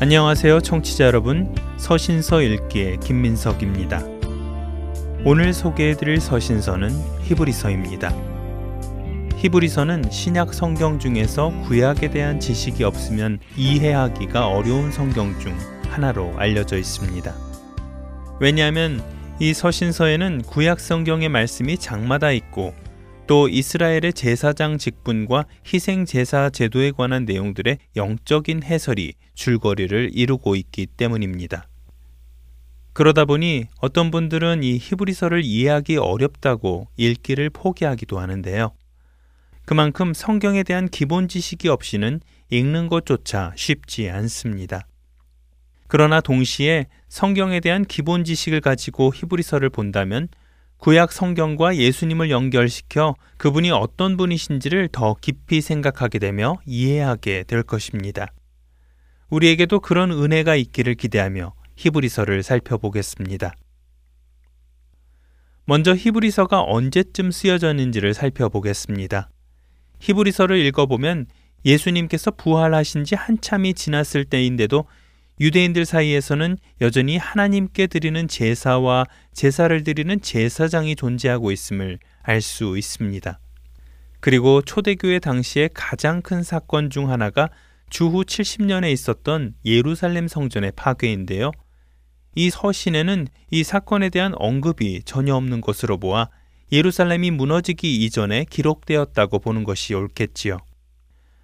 안녕하세요 청취자 여러분, 서신서 읽기의 김민석입니다. 오늘 소개해드릴 서신서는 히브리서입니다. 히브리서는 신약 성경 중에서 구약에 대한 지식이 없으면 이해하기가 어려운 성경 중 하나로 알려져 있습니다. 왜냐하면 이 서신서에는 구약 성경의 말씀이 장마다 있고 또 이스라엘의 제사장 직분과 희생제사 제도에 관한 내용들의 영적인 해설이 줄거리를 이루고 있기 때문입니다. 그러다 보니 어떤 분들은 이 히브리서를 이해하기 어렵다고 읽기를 포기하기도 하는데요. 그만큼 성경에 대한 기본 지식이 없이는 읽는 것조차 쉽지 않습니다. 그러나 동시에 성경에 대한 기본 지식을 가지고 히브리서를 본다면 구약 성경과 예수님을 연결시켜 그분이 어떤 분이신지를 더 깊이 생각하게 되며 이해하게 될 것입니다. 우리에게도 그런 은혜가 있기를 기대하며 히브리서를 살펴보겠습니다. 먼저 히브리서가 언제쯤 쓰여졌는지를 살펴보겠습니다. 히브리서를 읽어보면 예수님께서 부활하신 지 한참이 지났을 때인데도 유대인들 사이에서는 여전히 하나님께 드리는 제사와 제사를 드리는 제사장이 존재하고 있음을 알 수 있습니다. 그리고 초대교회 당시의 가장 큰 사건 중 하나가 주후 70년에 있었던 예루살렘 성전의 파괴인데요. 이 서신에는 이 사건에 대한 언급이 전혀 없는 것으로 보아 예루살렘이 무너지기 이전에 기록되었다고 보는 것이 옳겠지요.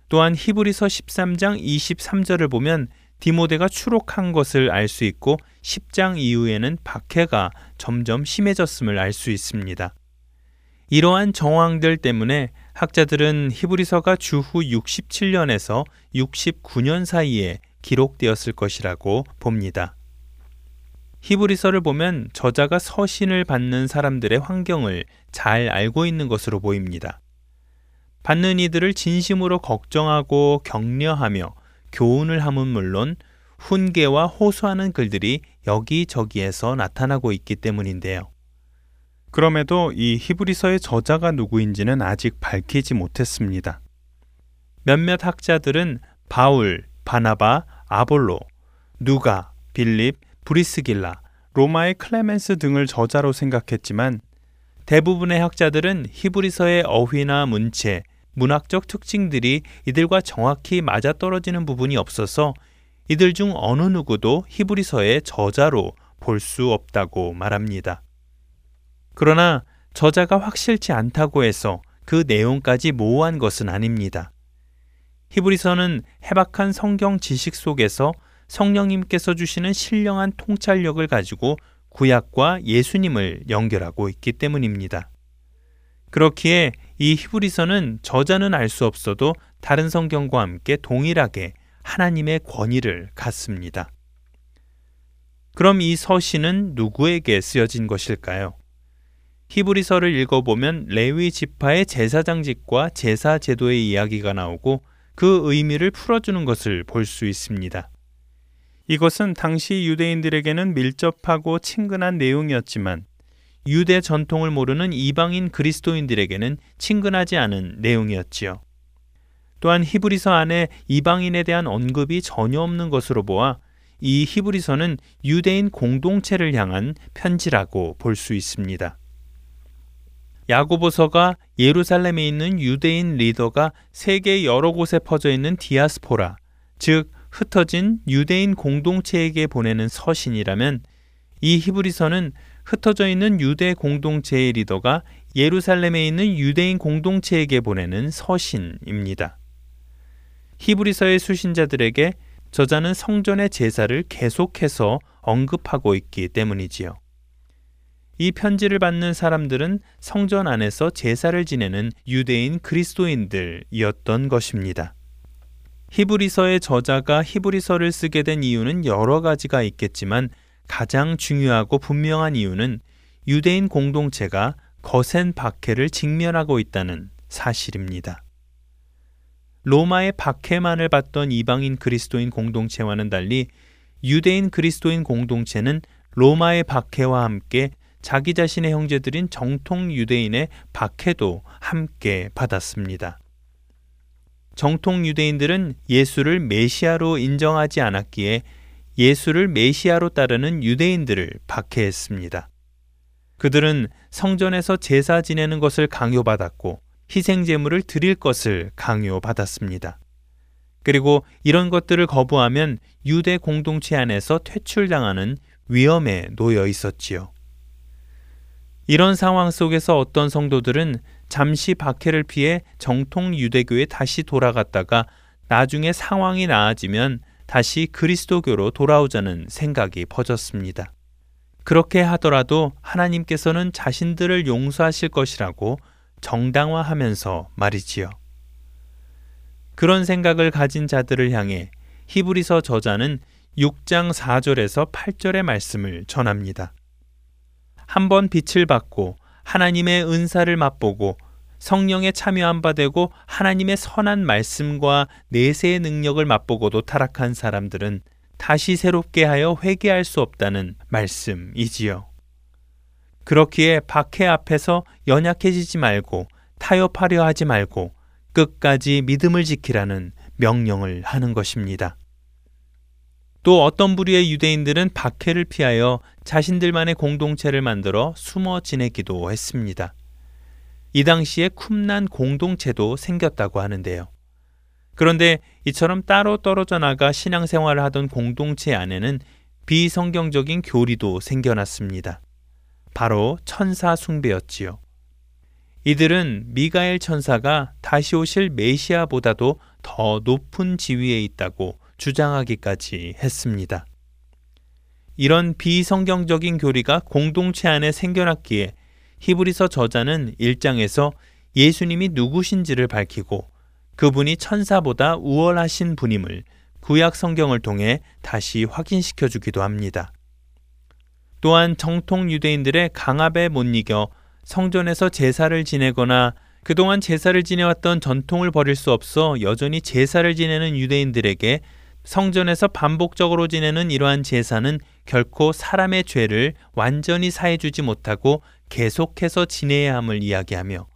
또한 히브리서 13장 23절을 보면 디모데가 추록한 것을 알 수 있고 10장 이후에는 박해가 점점 심해졌음을 알 수 있습니다. 이러한 정황들 때문에 학자들은 히브리서가 주후 67년에서 69년 사이에 기록되었을 것이라고 봅니다. 히브리서를 보면 저자가 서신을 받는 사람들의 환경을 잘 알고 있는 것으로 보입니다. 받는 이들을 진심으로 걱정하고 격려하며 교훈을 함은 물론 훈계와 호소하는 글들이 여기저기에서 나타나고 있기 때문인데요. 그럼에도 이 히브리서의 저자가 누구인지는 아직 밝히지 못했습니다. 몇몇 학자들은 바울, 바나바, 아볼로, 누가, 빌립, 브리스길라, 로마의 클레멘스 등을 저자로 생각했지만 대부분의 학자들은 히브리서의 어휘나 문체, 문학적 특징들이 이들과 정확히 맞아떨어지는 부분이 없어서 이들 중 어느 누구도 히브리서의 저자로 볼 수 없다고 말합니다. 그러나 저자가 확실치 않다고 해서 그 내용까지 모호한 것은 아닙니다. 히브리서는 해박한 성경 지식 속에서 성령님께서 주시는 신령한 통찰력을 가지고 구약과 예수님을 연결하고 있기 때문입니다. 그렇기에 이 히브리서는 저자는 알 수 없어도 다른 성경과 함께 동일하게 하나님의 권위를 갖습니다. 그럼 이 서신은 누구에게 쓰여진 것일까요? 히브리서를 읽어보면 레위 지파의 제사장직과 제사 제도의 이야기가 나오고 그 의미를 풀어주는 것을 볼 수 있습니다. 이것은 당시 유대인들에게는 밀접하고 친근한 내용이었지만 유대 전통을 모르는 이방인 그리스도인들에게는 친근하지 않은 내용이었지요. 또한 히브리서 안에 이방인에 대한 언급이 전혀 없는 것으로 보아 이 히브리서는 유대인 공동체를 향한 편지라고 볼 수 있습니다. 야고보서가 예루살렘에 있는 유대인 리더가 세계 여러 곳에 퍼져 있는 디아스포라, 즉 흩어진 유대인 공동체에게 보내는 서신이라면 이 히브리서는 흩어져 있는 유대 공동체의 리더가 예루살렘에 있는 유대인 공동체에게 보내는 서신입니다. 히브리서의 수신자들에게 저자는 성전의 제사를 계속해서 언급하고 있기 때문이지요. 이 편지를 받는 사람들은 성전 안에서 제사를 지내는 유대인 그리스도인들이었던 것입니다. 히브리서의 저자가 히브리서를 쓰게 된 이유는 여러 가지가 있겠지만 가장 중요하고 분명한 이유는 유대인 공동체가 거센 박해를 직면하고 있다는 사실입니다. 로마의 박해만을 받던 이방인 그리스도인 공동체와는 달리 유대인 그리스도인 공동체는 로마의 박해와 함께 자기 자신의 형제들인 정통 유대인의 박해도 함께 받았습니다. 정통 유대인들은 예수를 메시아로 인정하지 않았기에 예수를 메시아로 따르는 유대인들을 박해했습니다. 그들은 성전에서 제사 지내는 것을 강요받았고 희생제물을 드릴 것을 강요받았습니다. 그리고 이런 것들을 거부하면 유대 공동체 안에서 퇴출당하는 위험에 놓여 있었지요. 이런 상황 속에서 어떤 성도들은 잠시 박해를 피해 정통 유대교에 다시 돌아갔다가 나중에 상황이 나아지면 다시 그리스도교로 돌아오자는 생각이 퍼졌습니다. 그렇게 하더라도 하나님께서는 자신들을 용서하실 것이라고 정당화하면서 말이지요. 그런 생각을 가진 자들을 향해 히브리서 저자는 6장 4절에서 8절의 말씀을 전합니다. 한번 빛을 받고 하나님의 은사를 맛보고 성령에 참여한 바 되고 하나님의 선한 말씀과 내세의 능력을 맛보고도 타락한 사람들은 다시 새롭게 하여 회개할 수 없다는 말씀이지요. 그렇기에 박해 앞에서 연약해지지 말고 타협하려 하지 말고 끝까지 믿음을 지키라는 명령을 하는 것입니다. 또 어떤 부류의 유대인들은 박해를 피하여 자신들만의 공동체를 만들어 숨어 지내기도 했습니다. 이 당시에 쿰란 공동체도 생겼다고 하는데요. 그런데 이처럼 따로 떨어져 나가 신앙생활을 하던 공동체 안에는 비성경적인 교리도 생겨났습니다. 바로 천사 숭배였지요. 이들은 미가엘 천사가 다시 오실 메시아보다도 더 높은 지위에 있다고 주장하기까지 했습니다. 이런 비성경적인 교리가 공동체 안에 생겨났기에 히브리서 저자는 1장에서 예수님이 누구신지를 밝히고 그분이 천사보다 우월하신 분임을 구약 성경을 통해 다시 확인시켜 주기도 합니다. 또한 정통 유대인들의 강압에 못 이겨 성전에서 제사를 지내거나 그동안 제사를 지내왔던 전통을 버릴 수 없어 여전히 제사를 지내는 유대인들에게 성전에서 반복적으로 지내는 이러한 제사는 결코 사람의 죄를 완전히 사해주지 못하고 계속해서 지내야 함을 이야기하며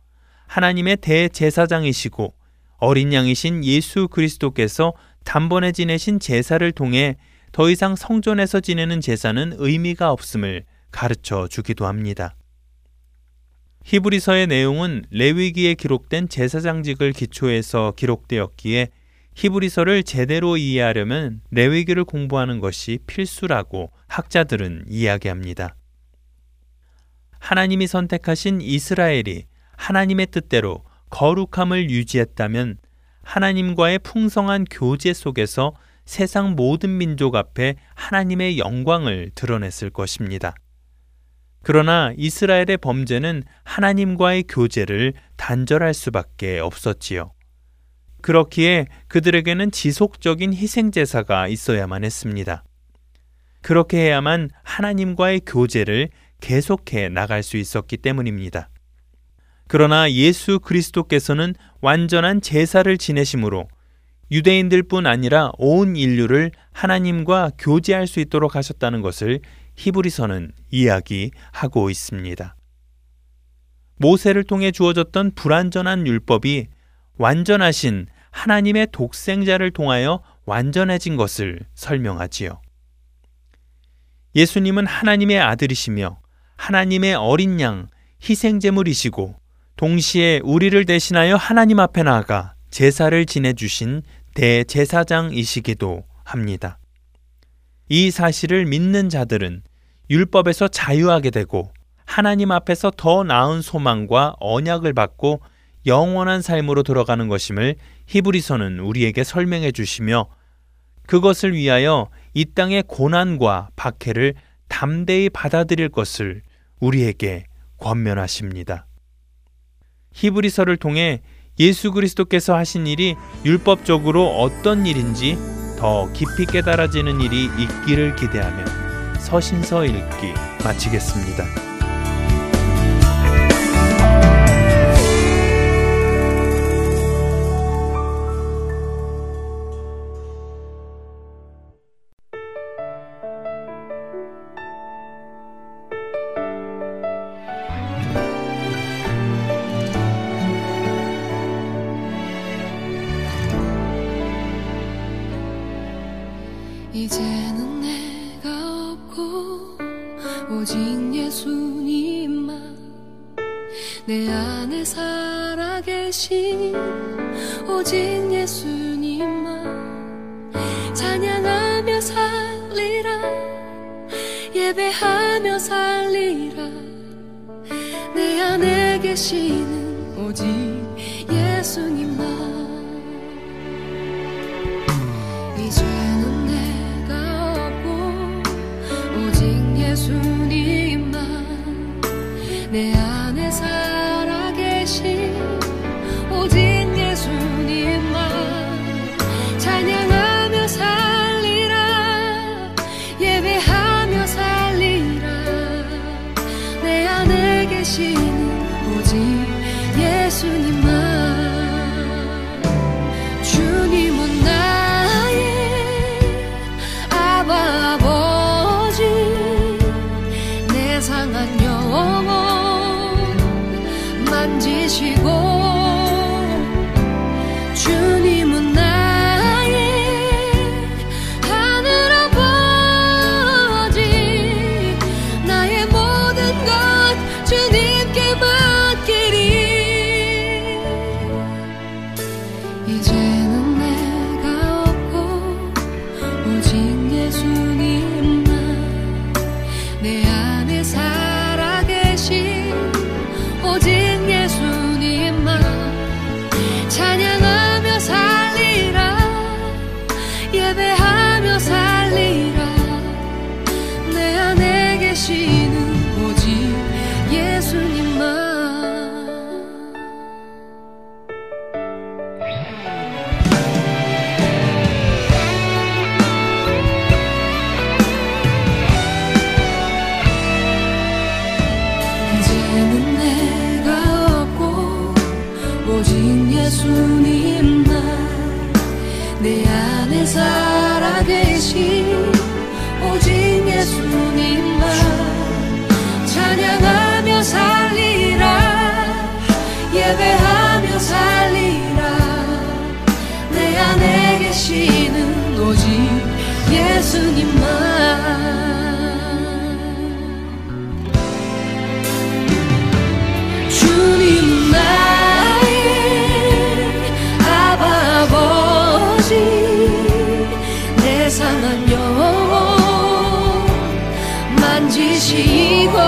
하나님의 대제사장이시고 어린 양이신 예수 그리스도께서 단번에 지내신 제사를 통해 더 이상 성전에서 지내는 제사는 의미가 없음을 가르쳐 주기도 합니다. 히브리서의 내용은 레위기에 기록된 제사장직을 기초해서 기록되었기에 히브리서를 제대로 이해하려면 레위기를 공부하는 것이 필수라고 학자들은 이야기합니다. 하나님이 선택하신 이스라엘이 하나님의 뜻대로 거룩함을 유지했다면 하나님과의 풍성한 교제 속에서 세상 모든 민족 앞에 하나님의 영광을 드러냈을 것입니다. 그러나 이스라엘의 범죄는 하나님과의 교제를 단절할 수밖에 없었지요. 그렇기에 그들에게는 지속적인 희생제사가 있어야만 했습니다. 그렇게 해야만 하나님과의 교제를 계속해 나갈 수 있었기 때문입니다. 그러나 예수 그리스도께서는 완전한 제사를 지내심으로 유대인들뿐 아니라 온 인류를 하나님과 교제할 수 있도록 하셨다는 것을 히브리서는 이야기하고 있습니다. 모세를 통해 주어졌던 불완전한 율법이 완전하신 하나님의 독생자를 통하여 완전해진 것을 설명하지요. 예수님은 하나님의 아들이시며 하나님의 어린 양 희생제물이시고 동시에 우리를 대신하여 하나님 앞에 나아가 제사를 지내주신 대제사장이시기도 합니다. 이 사실을 믿는 자들은 율법에서 자유하게 되고 하나님 앞에서 더 나은 소망과 언약을 받고 영원한 삶으로 들어가는 것임을 히브리서는 우리에게 설명해 주시며 그것을 위하여 이 땅의 고난과 박해를 담대히 받아들일 것을 우리에게 권면하십니다. 히브리서를 통해 예수 그리스도께서 하신 일이 율법적으로 어떤 일인지 더 깊이 깨달아지는 일이 있기를 기대하며 서신서 읽기 마치겠습니다. 이제는 내가 없고 오직 예수님만 내 안에 살아계신 오직 예수님만 찬양하며 살리라 예배하며 살리라 내 안에 계시는 오직 예수님만 이제는 주님만 내 안에 살아계신 오직 예수님만 찬양하며 살리라 예배하며 살리라 내 안에 계신 오직 예수님만 주님은 나의 아바 만지시고 주님은 나의 하늘 아버지 나의 모든 것 주님께 맡기리 이제는 내가 없고 오직 예수님만 내 안에 살아계신 오직 찬양하며 살리라 예배하며 살리라 내 안에 계시는 오직 예수님만 주님만 내 안에 살아계신 오직 예수님만 찬양하며 살리라 예배하며 살리라 내 안에 계시는 오직 예수님만 주님 나 세상은 영원 만지시고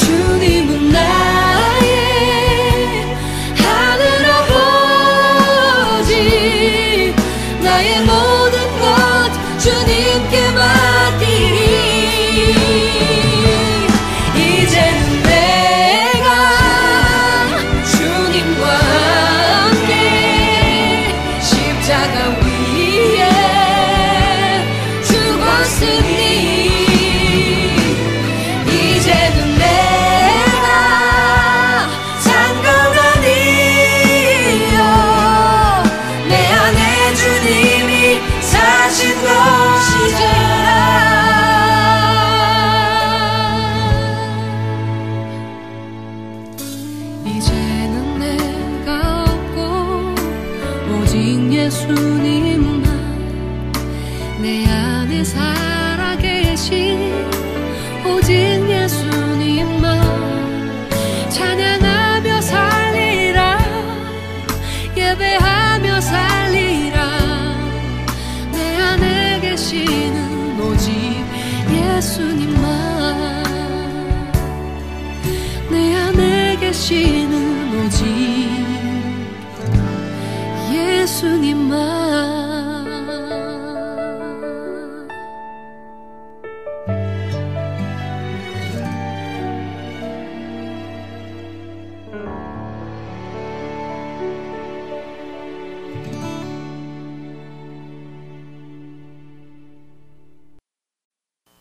주님은 나의 하늘 아버지 나의 모든 것 주님께 맡기리 이제는 내가 주님과 함께 십자가 이제는 내가 장관아니여 내 안에 주님이 사신 것이라 이제는 내가 없고 오직 예수님만 내 안에 살아계신 오직 예수님만 찬양하며 살리라 예배하며 살리라 내 안에 계시는 오직 예수님만 내 안에 계시는 오직 예수님만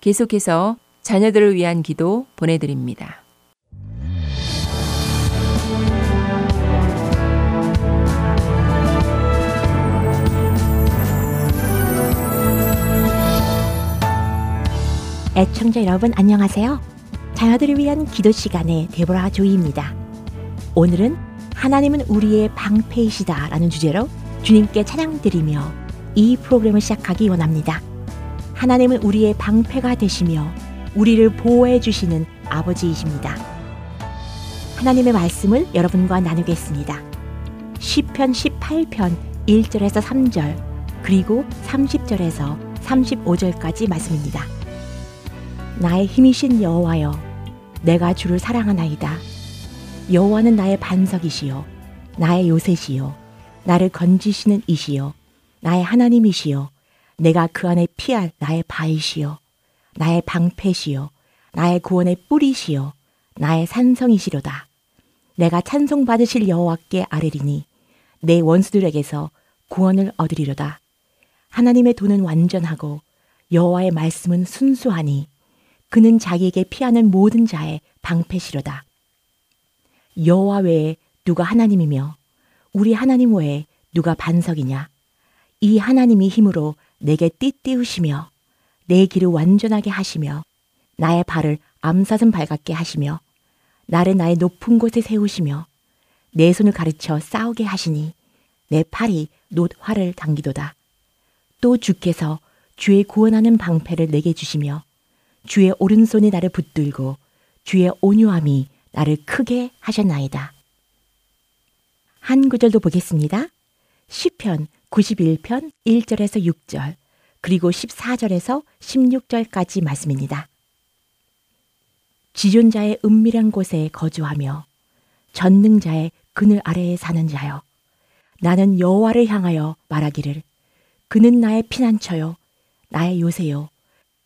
계속해서 자녀들을 위한 기도 보내드립니다. 애청자 여러분 안녕하세요. 자녀들을 위한 기도 시간의 데보라 조이입니다. 오늘은 하나님은 우리의 방패이시다 라는 주제로 주님께 찬양드리며 이 프로그램을 시작하기 원합니다. 하나님은 우리의 방패가 되시며 우리를 보호해 주시는 아버지이십니다. 하나님의 말씀을 여러분과 나누겠습니다. 시편 18편 1절에서 3절 그리고 30절에서 35절까지 말씀입니다. 나의 힘이신 여호와여, 내가 주를 사랑하나이다. 여호와는 나의 반석이시요, 나의 요새시요, 나를 건지시는 이시요, 나의 하나님이시요, 내가 그 안에 피할 나의 바위시요, 나의 방패시요, 나의 구원의 뿌리시요, 나의 산성이시로다. 내가 찬송받으실 여호와께 아뢰리니 내 원수들에게서 구원을 얻으리로다. 하나님의 도는 완전하고 여호와의 말씀은 순수하니 그는 자기에게 피하는 모든 자의 방패시로다. 여호와 외에 누가 하나님이며 우리 하나님 외에 누가 반석이냐. 이 하나님이 힘으로 내게 띠띠우시며 내 길을 완전하게 하시며 나의 발을 암사슴 발같게 하시며 나를 나의 높은 곳에 세우시며 내 손을 가르쳐 싸우게 하시니 내 팔이 놋 활을 당기도다. 또 주께서 주의 구원하는 방패를 내게 주시며 주의 오른손이 나를 붙들고 주의 온유함이 나를 크게 하셨나이다. 한 구절도 보겠습니다. 시편 91편 1절에서 6절 그리고 14절에서 16절까지 말씀입니다. 지존자의 은밀한 곳에 거주하며 전능자의 그늘 아래에 사는 자여, 나는 여호와를 향하여 말하기를 그는 나의 피난처요 나의 요새요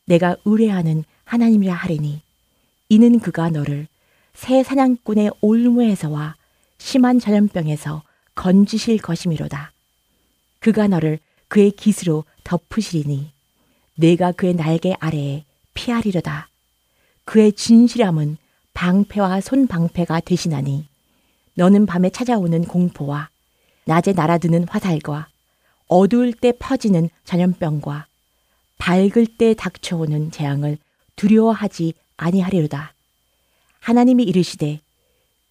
내가 의뢰하는 하나님이라 하리니 이는 그가 너를 새 사냥꾼의 올무에서와 심한 전염병에서 건지실 것이미로다. 그가 너를 그의 깃으로 덮으시리니 내가 그의 날개 아래에 피하리로다. 그의 진실함은 방패와 손방패가 되시나니 너는 밤에 찾아오는 공포와 낮에 날아드는 화살과 어두울 때 퍼지는 전염병과 밝을 때 닥쳐오는 재앙을 두려워하지 아니하리로다. 하나님이 이르시되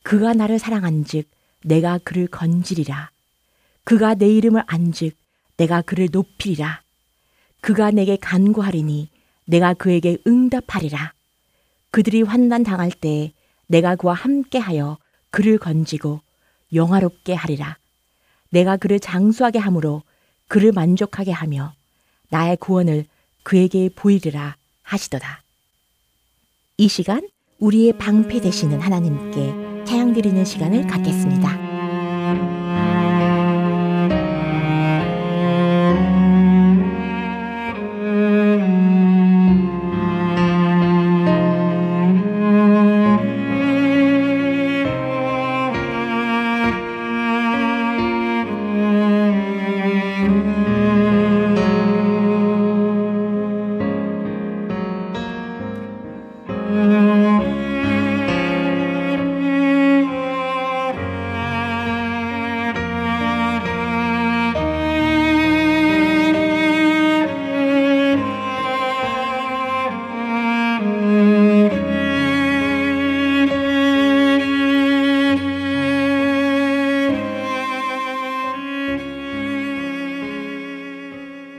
그가 나를 사랑한즉 내가 그를 건지리라. 그가 내 이름을 안즉 내가 그를 높이리라. 그가 내게 간구하리니 내가 그에게 응답하리라. 그들이 환난 당할 때에 내가 그와 함께하여 그를 건지고 영화롭게 하리라. 내가 그를 장수하게 함으로 그를 만족하게 하며 나의 구원을 그에게 보이리라 하시도다. 이 시간 우리의 방패 되시는 하나님께 찬양드리는 시간을 갖겠습니다.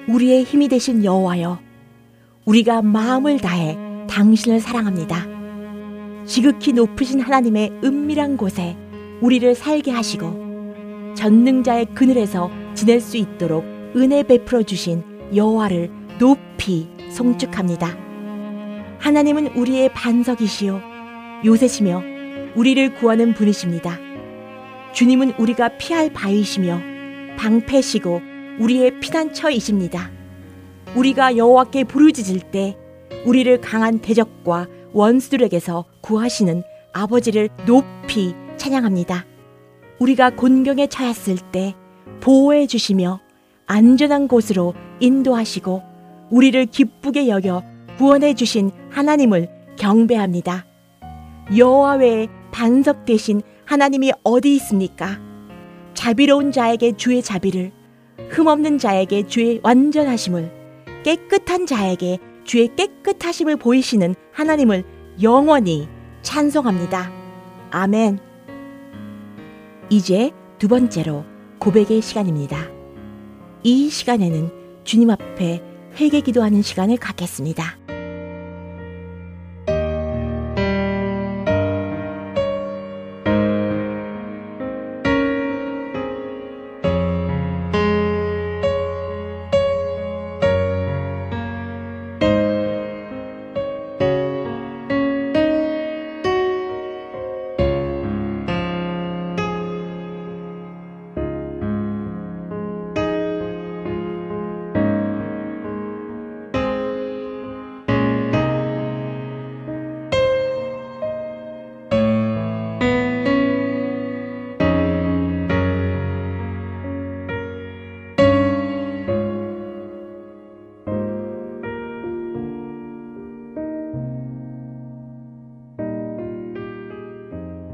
우리의 힘이 되신 여호와여, 우리가 마음을 다해 당신을 사랑합니다. 지극히 높으신 하나님의 은밀한 곳에 우리를 살게 하시고 전능자의 그늘에서 지낼 수 있도록 은혜 베풀어 주신 여호와를 높이 송축합니다. 하나님은 우리의 반석이시요 요새시며 우리를 구하는 분이십니다. 주님은 우리가 피할 바위시며 방패시고 우리의 피난처이십니다. 우리가 여호와께 부르짖을 때 우리를 강한 대적과 원수들에게서 구하시는 아버지를 높이 찬양합니다. 우리가 곤경에 처했을 때 보호해 주시며 안전한 곳으로 인도하시고 우리를 기쁘게 여겨 구원해 주신 하나님을 경배합니다. 여호와 외에 반석 대신 하나님이 어디 있습니까? 자비로운 자에게 주의 자비를, 흠없는 자에게 주의 완전하심을, 깨끗한 자에게 주의 깨끗하심을 보이시는 하나님을 영원히 찬송합니다. 아멘. 이제 두 번째로 고백의 시간입니다. 이 시간에는 주님 앞에 회개 기도하는 시간을 갖겠습니다.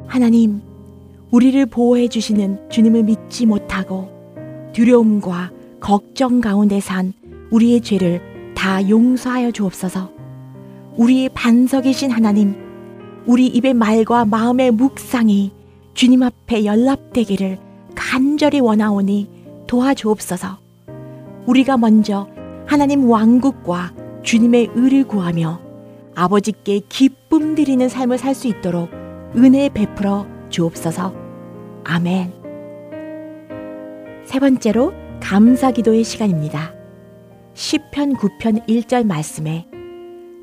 하나님, 우리를 보호해 주시는 주님을 믿지 못하고 두려움과 걱정 가운데 산 우리의 죄를 다 용서하여 주옵소서. 우리의 반석이신 하나님, 우리 입의 말과 마음의 묵상이 주님 앞에 연락되기를 간절히 원하오니 도와주옵소서. 우리가 먼저 하나님 왕국과 주님의 의를 구하며 아버지께 기쁨 드리는 삶을 살 수 있도록 은혜 베풀어 주옵소서. 아멘. 세 번째로 감사기도의 시간입니다. 시편 9편 1절 말씀에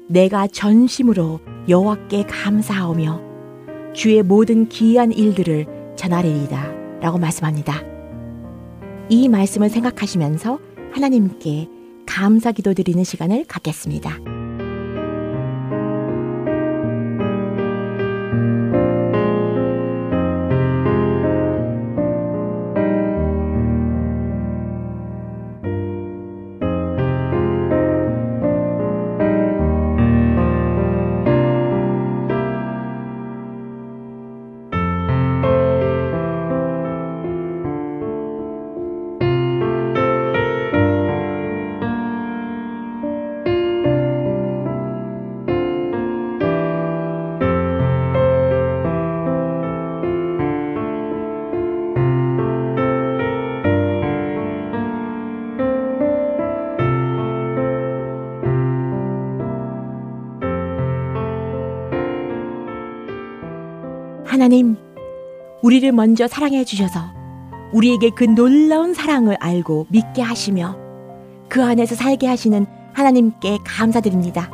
내가 전심으로 여호와께 감사하오며 주의 모든 기이한 일들을 전하리이다 라고 말씀합니다. 이 말씀을 생각하시면서 하나님께 감사기도 드리는 시간을 갖겠습니다. 하나님, 우리를 먼저 사랑해 주셔서 우리에게 그 놀라운 사랑을 알고 믿게 하시며 그 안에서 살게 하시는 하나님께 감사드립니다.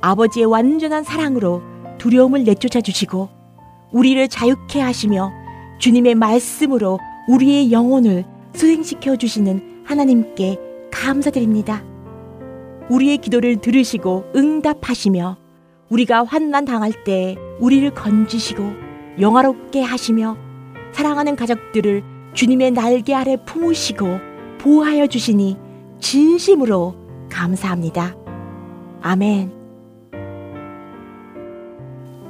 아버지의 완전한 사랑으로 두려움을 내쫓아 주시고 우리를 자유케 하시며 주님의 말씀으로 우리의 영혼을 소생시켜 주시는 하나님께 감사드립니다. 우리의 기도를 들으시고 응답하시며 우리가 환난 당할 때 우리를 건지시고 영화롭게 하시며 사랑하는 가족들을 주님의 날개 아래 품으시고 보호하여 주시니 진심으로 감사합니다. 아멘.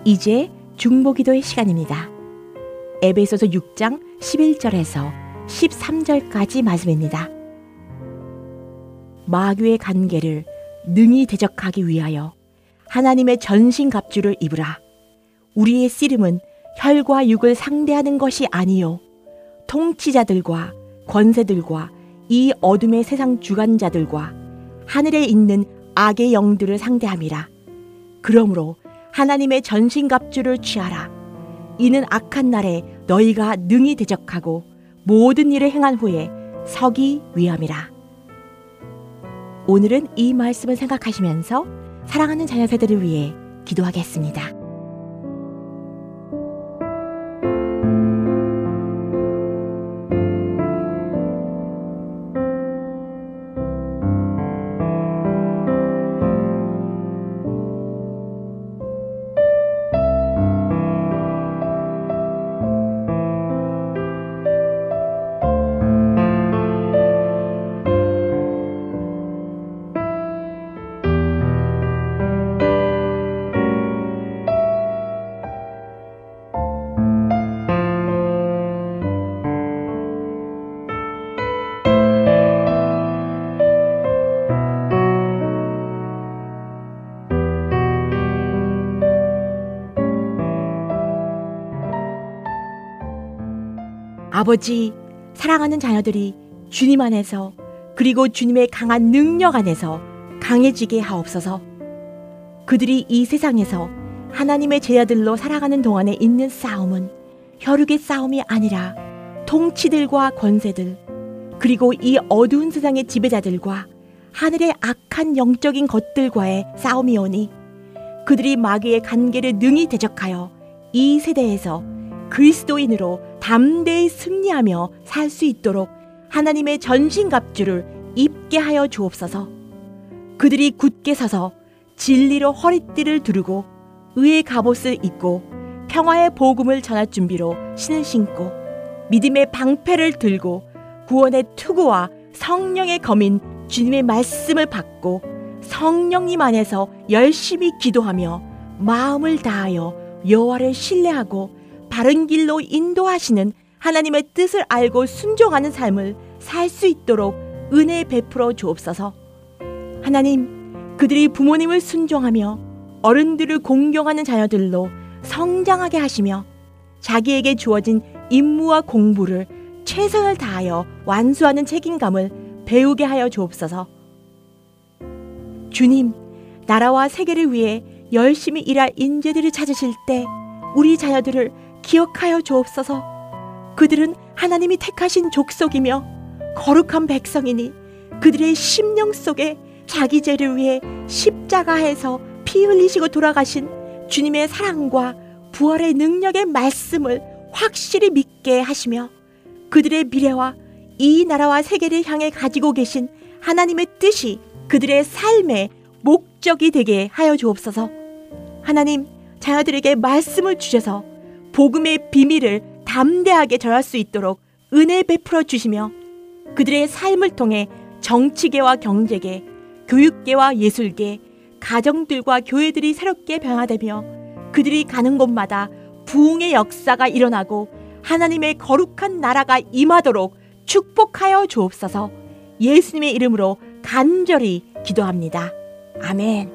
이제 중보기도의 시간입니다. 에베소서 6장 11절에서 13절까지 말씀입니다. 마귀의 간계를 능히 대적하기 위하여 하나님의 전신갑주를 입으라. 우리의 씨름은 혈과 육을 상대하는 것이 아니요 통치자들과 권세들과 이 어둠의 세상 주관자들과 하늘에 있는 악의 영들을 상대함이라. 그러므로 하나님의 전신갑주를 취하라. 이는 악한 날에 너희가 능히 대적하고 모든 일을 행한 후에 서기 위함이라. 오늘은 이 말씀을 생각하시면서 사랑하는 자녀 세대를 위해 기도하겠습니다. 아버지, 사랑하는 자녀들이 주님 안에서 그리고 주님의 강한 능력 안에서 강해지게 하옵소서. 그들이 이 세상에서 하나님의 제자들로 살아가는 동안에 있는 싸움은 혈육의 싸움이 아니라 통치들과 권세들, 그리고 이 어두운 세상의 지배자들과 하늘의 악한 영적인 것들과의 싸움이 오니 그들이 마귀의 간계를 능히 대적하여 이 세대에서 그리스도인으로 담대히 승리하며 살 수 있도록 하나님의 전신갑주를 입게 하여 주옵소서. 그들이 굳게 서서 진리로 허리띠를 두르고 의의 갑옷을 입고 평화의 복음을 전할 준비로 신을 신고 믿음의 방패를 들고 구원의 투구와 성령의 검인 주님의 말씀을 받고 성령님 안에서 열심히 기도하며 마음을 다하여 여호와를 신뢰하고 바른 길로 인도하시는 하나님의 뜻을 알고 순종하는 삶을 살 수 있도록 은혜 베풀어 주옵소서. 하나님, 그들이 부모님을 순종하며 어른들을 공경하는 자녀들로 성장하게 하시며 자기에게 주어진 임무와 공부를 최선을 다하여 완수하는 책임감을 배우게 하여 주옵소서. 주님, 나라와 세계를 위해 열심히 일할 인재들을 찾으실 때 우리 자녀들을 기억하여 주옵소서. 그들은 하나님이 택하신 족속이며 거룩한 백성이니 그들의 심령 속에 자기 죄를 위해 십자가에서 피 흘리시고 돌아가신 주님의 사랑과 부활의 능력의 말씀을 확실히 믿게 하시며 그들의 미래와 이 나라와 세계를 향해 가지고 계신 하나님의 뜻이 그들의 삶의 목적이 되게 하여 주옵소서. 하나님, 자녀들에게 말씀을 주셔서 복음의 비밀을 담대하게 전할 수 있도록 은혜 베풀어 주시며 그들의 삶을 통해 정치계와 경제계, 교육계와 예술계, 가정들과 교회들이 새롭게 변화되며 그들이 가는 곳마다 부흥의 역사가 일어나고 하나님의 거룩한 나라가 임하도록 축복하여 주옵소서. 예수님의 이름으로 간절히 기도합니다. 아멘.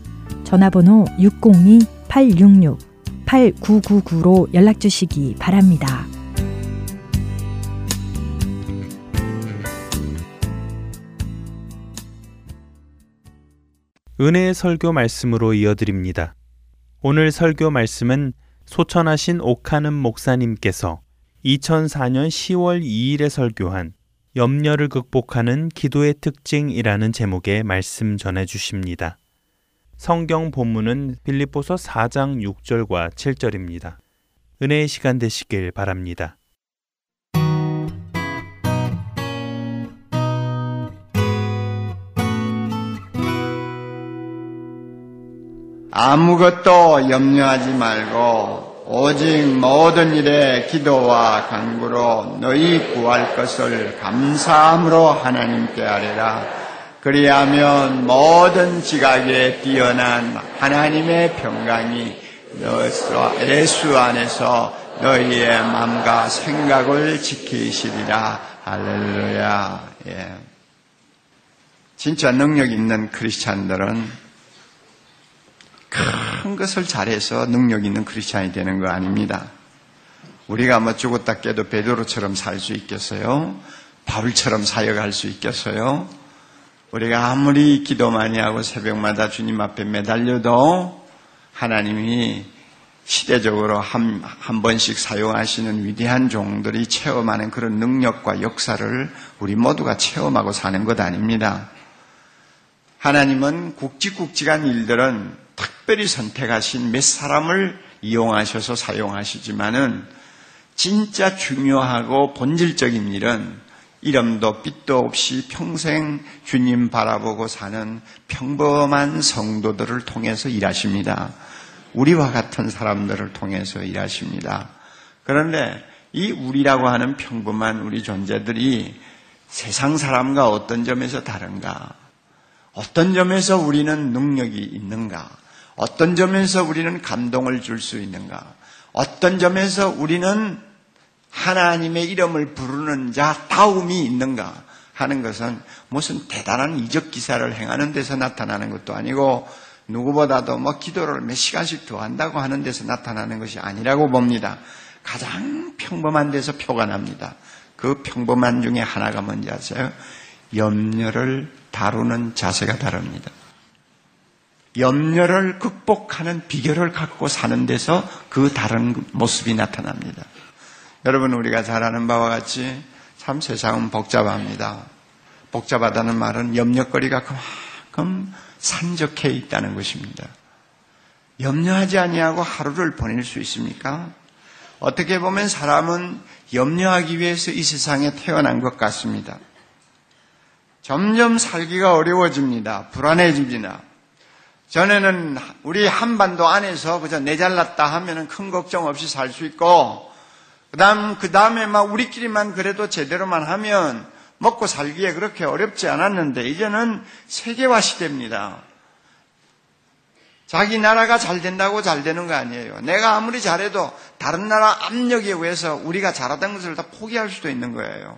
전화번호 602-866-8999로 연락주시기 바랍니다. 은혜의 설교 말씀으로 이어드립니다. 오늘 설교 말씀은 소천하신 옥한흠 목사님께서 2004년 10월 2일에 설교한 염려를 극복하는 기도의 특징이라는 제목의 말씀 전해주십니다. 성경 본문은 필립보서 4장 6절과 7절입니다. 은혜의 시간 되시길 바랍니다. 아무것도 염려하지 말고 오직 모든 일에 기도와 간구로 너희 구할 것을 감사함으로 하나님께 아뢰라. 그리하면 모든 지각에 뛰어난 하나님의 평강이 예수 안에서 너희의 마음과 생각을 지키시리라. 할렐루야. 예. 진짜 능력 있는 크리스찬들은 큰 것을 잘해서 능력 있는 크리스찬이 되는 거 아닙니다. 우리가 아마 죽었다 깨도 베드로처럼 살 수 있겠어요? 바울처럼 사역할 수 있겠어요? 우리가 아무리 기도 많이 하고 새벽마다 주님 앞에 매달려도 하나님이 시대적으로 한 번씩 사용하시는 위대한 종들이 체험하는 그런 능력과 역사를 우리 모두가 체험하고 사는 것 아닙니다. 하나님은 굵직굵직한 일들은 특별히 선택하신 몇 사람을 이용하셔서 사용하시지만은 진짜 중요하고 본질적인 일은 이름도 빛도 없이 평생 주님 바라보고 사는 평범한 성도들을 통해서 일하십니다. 우리와 같은 사람들을 통해서 일하십니다. 그런데 이 우리라고 하는 평범한 우리 존재들이 세상 사람과 어떤 점에서 다른가? 어떤 점에서 우리는 능력이 있는가? 어떤 점에서 우리는 감동을 줄 수 있는가? 어떤 점에서 우리는 하나님의 이름을 부르는 자다움이 있는가 하는 것은 무슨 대단한 이적 기사를 행하는 데서 나타나는 것도 아니고 누구보다도 기도를 몇 시간씩 더 한다고 하는 데서 나타나는 것이 아니라고 봅니다. 가장 평범한 데서 표가 납니다. 그 평범한 중에 하나가 뭔지 아세요? 염려를 다루는 자세가 다릅니다. 염려를 극복하는 비결을 갖고 사는 데서 그 다른 모습이 나타납니다. 여러분, 우리가 잘 아는 바와 같이 참 세상은 복잡합니다. 복잡하다는 말은 염려거리가 그만큼 산적해 있다는 것입니다. 염려하지 아니하고 하루를 보낼 수 있습니까? 어떻게 보면 사람은 염려하기 위해서 이 세상에 태어난 것 같습니다. 점점 살기가 어려워집니다. 불안해집니다. 전에는 우리 한반도 안에서 그저 내 잘났다 하면은 큰 걱정 없이 살 수 있고, 그 다음에 막 우리끼리만 그래도 제대로만 하면 먹고 살기에 그렇게 어렵지 않았는데, 이제는 세계화 시대입니다. 자기 나라가 잘 된다고 잘 되는 거 아니에요. 내가 아무리 잘해도 다른 나라 압력에 의해서 우리가 잘하던 것을 다 포기할 수도 있는 거예요.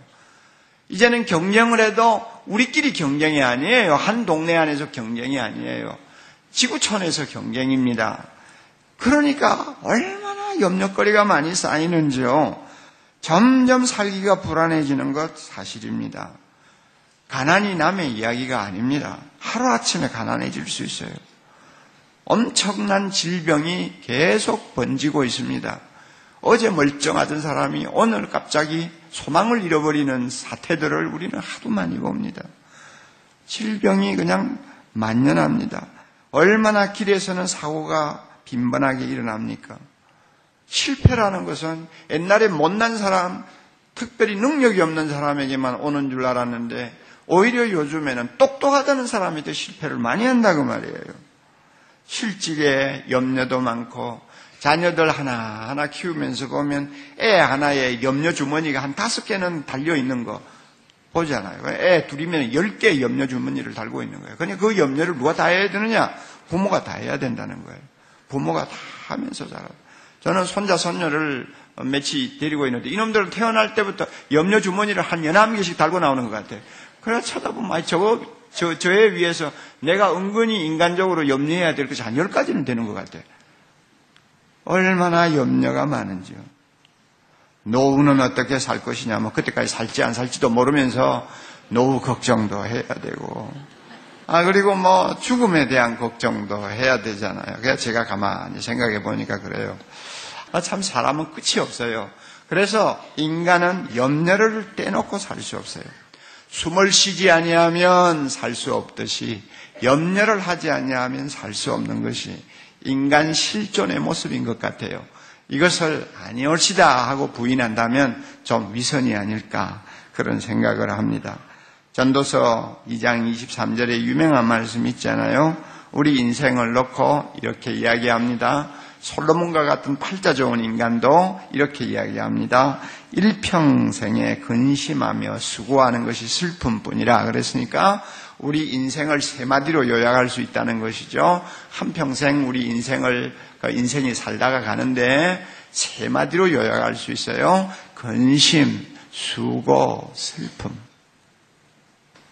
이제는 경쟁을 해도 우리끼리 경쟁이 아니에요. 한 동네 안에서 경쟁이 아니에요. 지구촌에서 경쟁입니다. 그러니까 얼마나 염려거리가 많이 쌓이는지요. 점점 살기가 불안해지는 것 사실입니다. 가난이 남의 이야기가 아닙니다. 하루아침에 가난해질 수 있어요. 엄청난 질병이 계속 번지고 있습니다. 어제 멀쩡하던 사람이 오늘 갑자기 소망을 잃어버리는 사태들을 우리는 하도 많이 봅니다. 질병이 그냥 만연합니다. 얼마나 길에서는 사고가 빈번하게 일어납니까? 실패라는 것은 옛날에 못난 사람, 특별히 능력이 없는 사람에게만 오는 줄 알았는데 오히려 요즘에는 똑똑하다는 사람이 더 실패를 많이 한다고 말이에요. 실직에 염려도 많고 자녀들 하나하나 키우면서 보면 애 하나에 염려 주머니가 한 5개는 달려있는 거 보잖아요. 애 둘이면 10개의 염려 주머니를 달고 있는 거예요. 그러니까 그 염려를 누가 다 해야 되느냐? 부모가 다 해야 된다는 거예요. 부모가 다 하면서 자라요. 저는 손자, 손녀를 며칠 데리고 있는데 이놈들은 태어날 때부터 염려 주머니를 한 11개씩 달고 나오는 것 같아요. 그래 쳐다보면 저에 비해서 내가 은근히 인간적으로 염려해야 될 것이 한 10가지는 되는 것 같아요. 얼마나 염려가 많은지요. 노후는 어떻게 살 것이냐, 그때까지 살지 안 살지도 모르면서 노후 걱정도 해야 되고, 그리고 죽음에 대한 걱정도 해야 되잖아요. 그래서 제가 가만히 생각해 보니까 그래요. 참 사람은 끝이 없어요. 그래서 인간은 염려를 떼놓고 살 수 없어요. 숨을 쉬지 아니하면 살 수 없듯이 염려를 하지 아니하면 살 수 없는 것이 인간 실존의 모습인 것 같아요. 이것을 아니올시다 하고 부인한다면 좀 위선이 아닐까 그런 생각을 합니다. 전도서 2장 23절에 유명한 말씀이 있잖아요. 우리 인생을 놓고 이렇게 이야기합니다. 솔로몬과 같은 팔자 좋은 인간도 이렇게 이야기합니다. 일평생에 근심하며 수고하는 것이 슬픔뿐이라. 그랬으니까 우리 인생을 세 마디로 요약할 수 있다는 것이죠. 한평생 우리 인생이 살다가 가는데 세 마디로 요약할 수 있어요. 근심, 수고, 슬픔.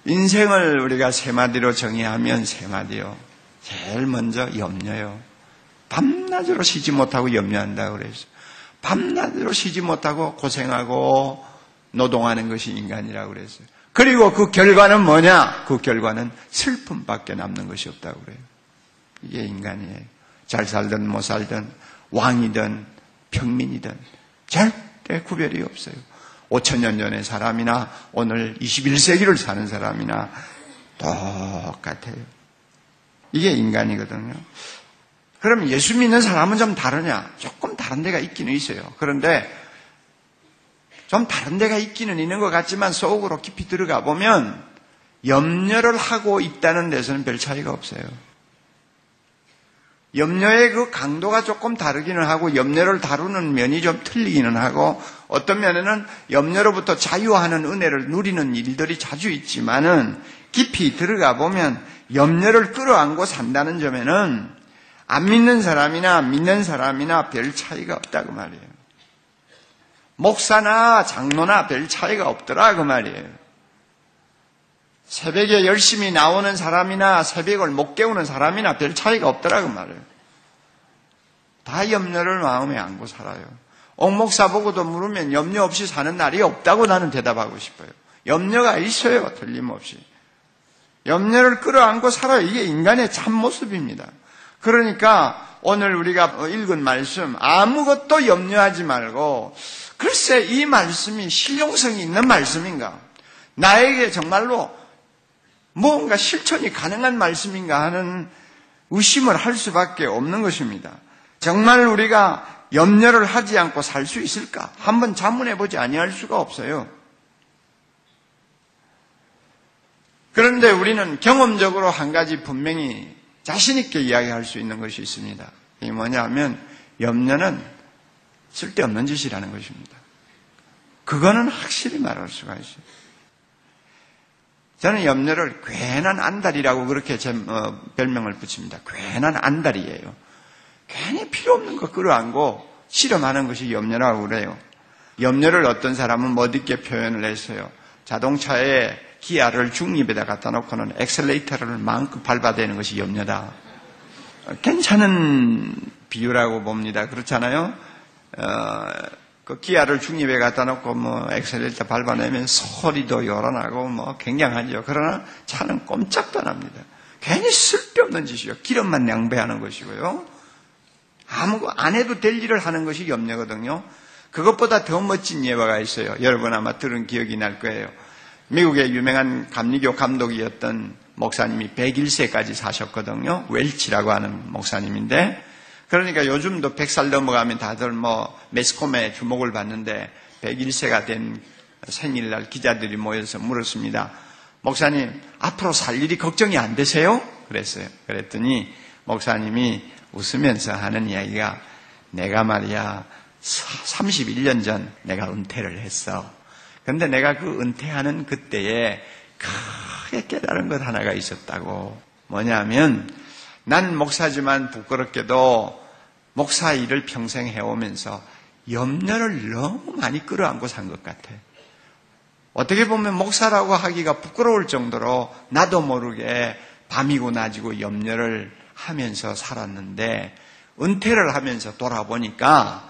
인생을 우리가 세 마디로 정의하면 세 마디요. 제일 먼저 염려요. 밤낮으로 쉬지 못하고 염려한다고 그랬어요. 밤낮으로 쉬지 못하고 고생하고 노동하는 것이 인간이라고 그랬어요. 그리고 그 결과는 뭐냐? 그 결과는 슬픔밖에 남는 것이 없다고 그래요. 이게 인간이에요. 잘 살든 못 살든 왕이든 평민이든 절대 구별이 없어요. 5,000년 전의 사람이나 오늘 21세기를 사는 사람이나 똑같아요. 이게 인간이거든요. 그럼 예수 믿는 사람은 좀 다르냐? 조금 다른 데가 있기는 있어요. 그런데 좀 다른 데가 있기는 있는 것 같지만 속으로 깊이 들어가 보면 염려를 하고 있다는 데서는 별 차이가 없어요. 염려의 그 강도가 조금 다르기는 하고 염려를 다루는 면이 좀 틀리기는 하고 어떤 면에는 염려로부터 자유하는 은혜를 누리는 일들이 자주 있지만은 깊이 들어가 보면 염려를 끌어안고 산다는 점에는 안 믿는 사람이나 믿는 사람이나 별 차이가 없다고 말이에요. 목사나 장로나 별 차이가 없더라 그 말이에요. 새벽에 열심히 나오는 사람이나 새벽을 못 깨우는 사람이나 별 차이가 없더라 그 말이에요. 다 염려를 마음에 안고 살아요. 옥목사 보고도 물으면 염려 없이 사는 날이 없다고 나는 대답하고 싶어요. 염려가 있어요. 틀림없이. 염려를 끌어안고 살아요. 이게 인간의 참모습입니다. 그러니까 오늘 우리가 읽은 말씀 아무것도 염려하지 말고 글쎄 이 말씀이 실용성이 있는 말씀인가? 나에게 정말로 뭔가 실천이 가능한 말씀인가 하는 의심을 할 수밖에 없는 것입니다. 정말 우리가 염려를 하지 않고 살 수 있을까? 한번 자문해보지 아니할 수가 없어요. 그런데 우리는 경험적으로 한 가지 분명히 자신있게 이야기할 수 있는 것이 있습니다. 이게 뭐냐 하면 염려는 쓸데없는 짓이라는 것입니다. 그거는 확실히 말할 수가 있어요. 저는 염려를 괜한 안달이라고 그렇게 제 별명을 붙입니다. 괜한 안달이에요. 괜히 필요 없는 거 끌어안고 실험하는 것이 염려라고 그래요. 염려를 어떤 사람은 멋있게 표현을 했어요. 자동차에 기아를 중립에다 갖다 놓고는 엑셀레이터를 마음껏 밟아대는 것이 염려다. 괜찮은 비유라고 봅니다. 그렇잖아요. 그 기아를 중립에 갖다 놓고 엑셀레이터 밟아내면 소리도 요란하고 굉장하죠. 그러나 차는 꼼짝도 안 합니다. 괜히 쓸데없는 짓이요. 기름만 낭비하는 것이고요. 아무 안 해도 될 일을 하는 것이 염려거든요. 그것보다 더 멋진 예화가 있어요. 여러분 아마 들은 기억이 날 거예요. 미국의 유명한 감리교 감독이었던 목사님이 101세까지 사셨거든요. 웰치라고 하는 목사님인데 그러니까 요즘도 100살 넘어가면 다들 매스컴에 주목을 받는데 101세가 된 생일날 기자들이 모여서 물었습니다. 목사님, 앞으로 살 일이 걱정이 안 되세요? 그랬어요. 그랬더니 목사님이 웃으면서 하는 이야기가 내가 말이야 31년 전 내가 은퇴를 했어. 근데 내가 그 은퇴하는 그때에 크게 깨달은 것 하나가 있었다고. 뭐냐면 난 목사지만 부끄럽게도 목사 일을 평생 해오면서 염려를 너무 많이 끌어안고 산 것 같아. 어떻게 보면 목사라고 하기가 부끄러울 정도로 나도 모르게 밤이고 낮이고 염려를 하면서 살았는데 은퇴를 하면서 돌아보니까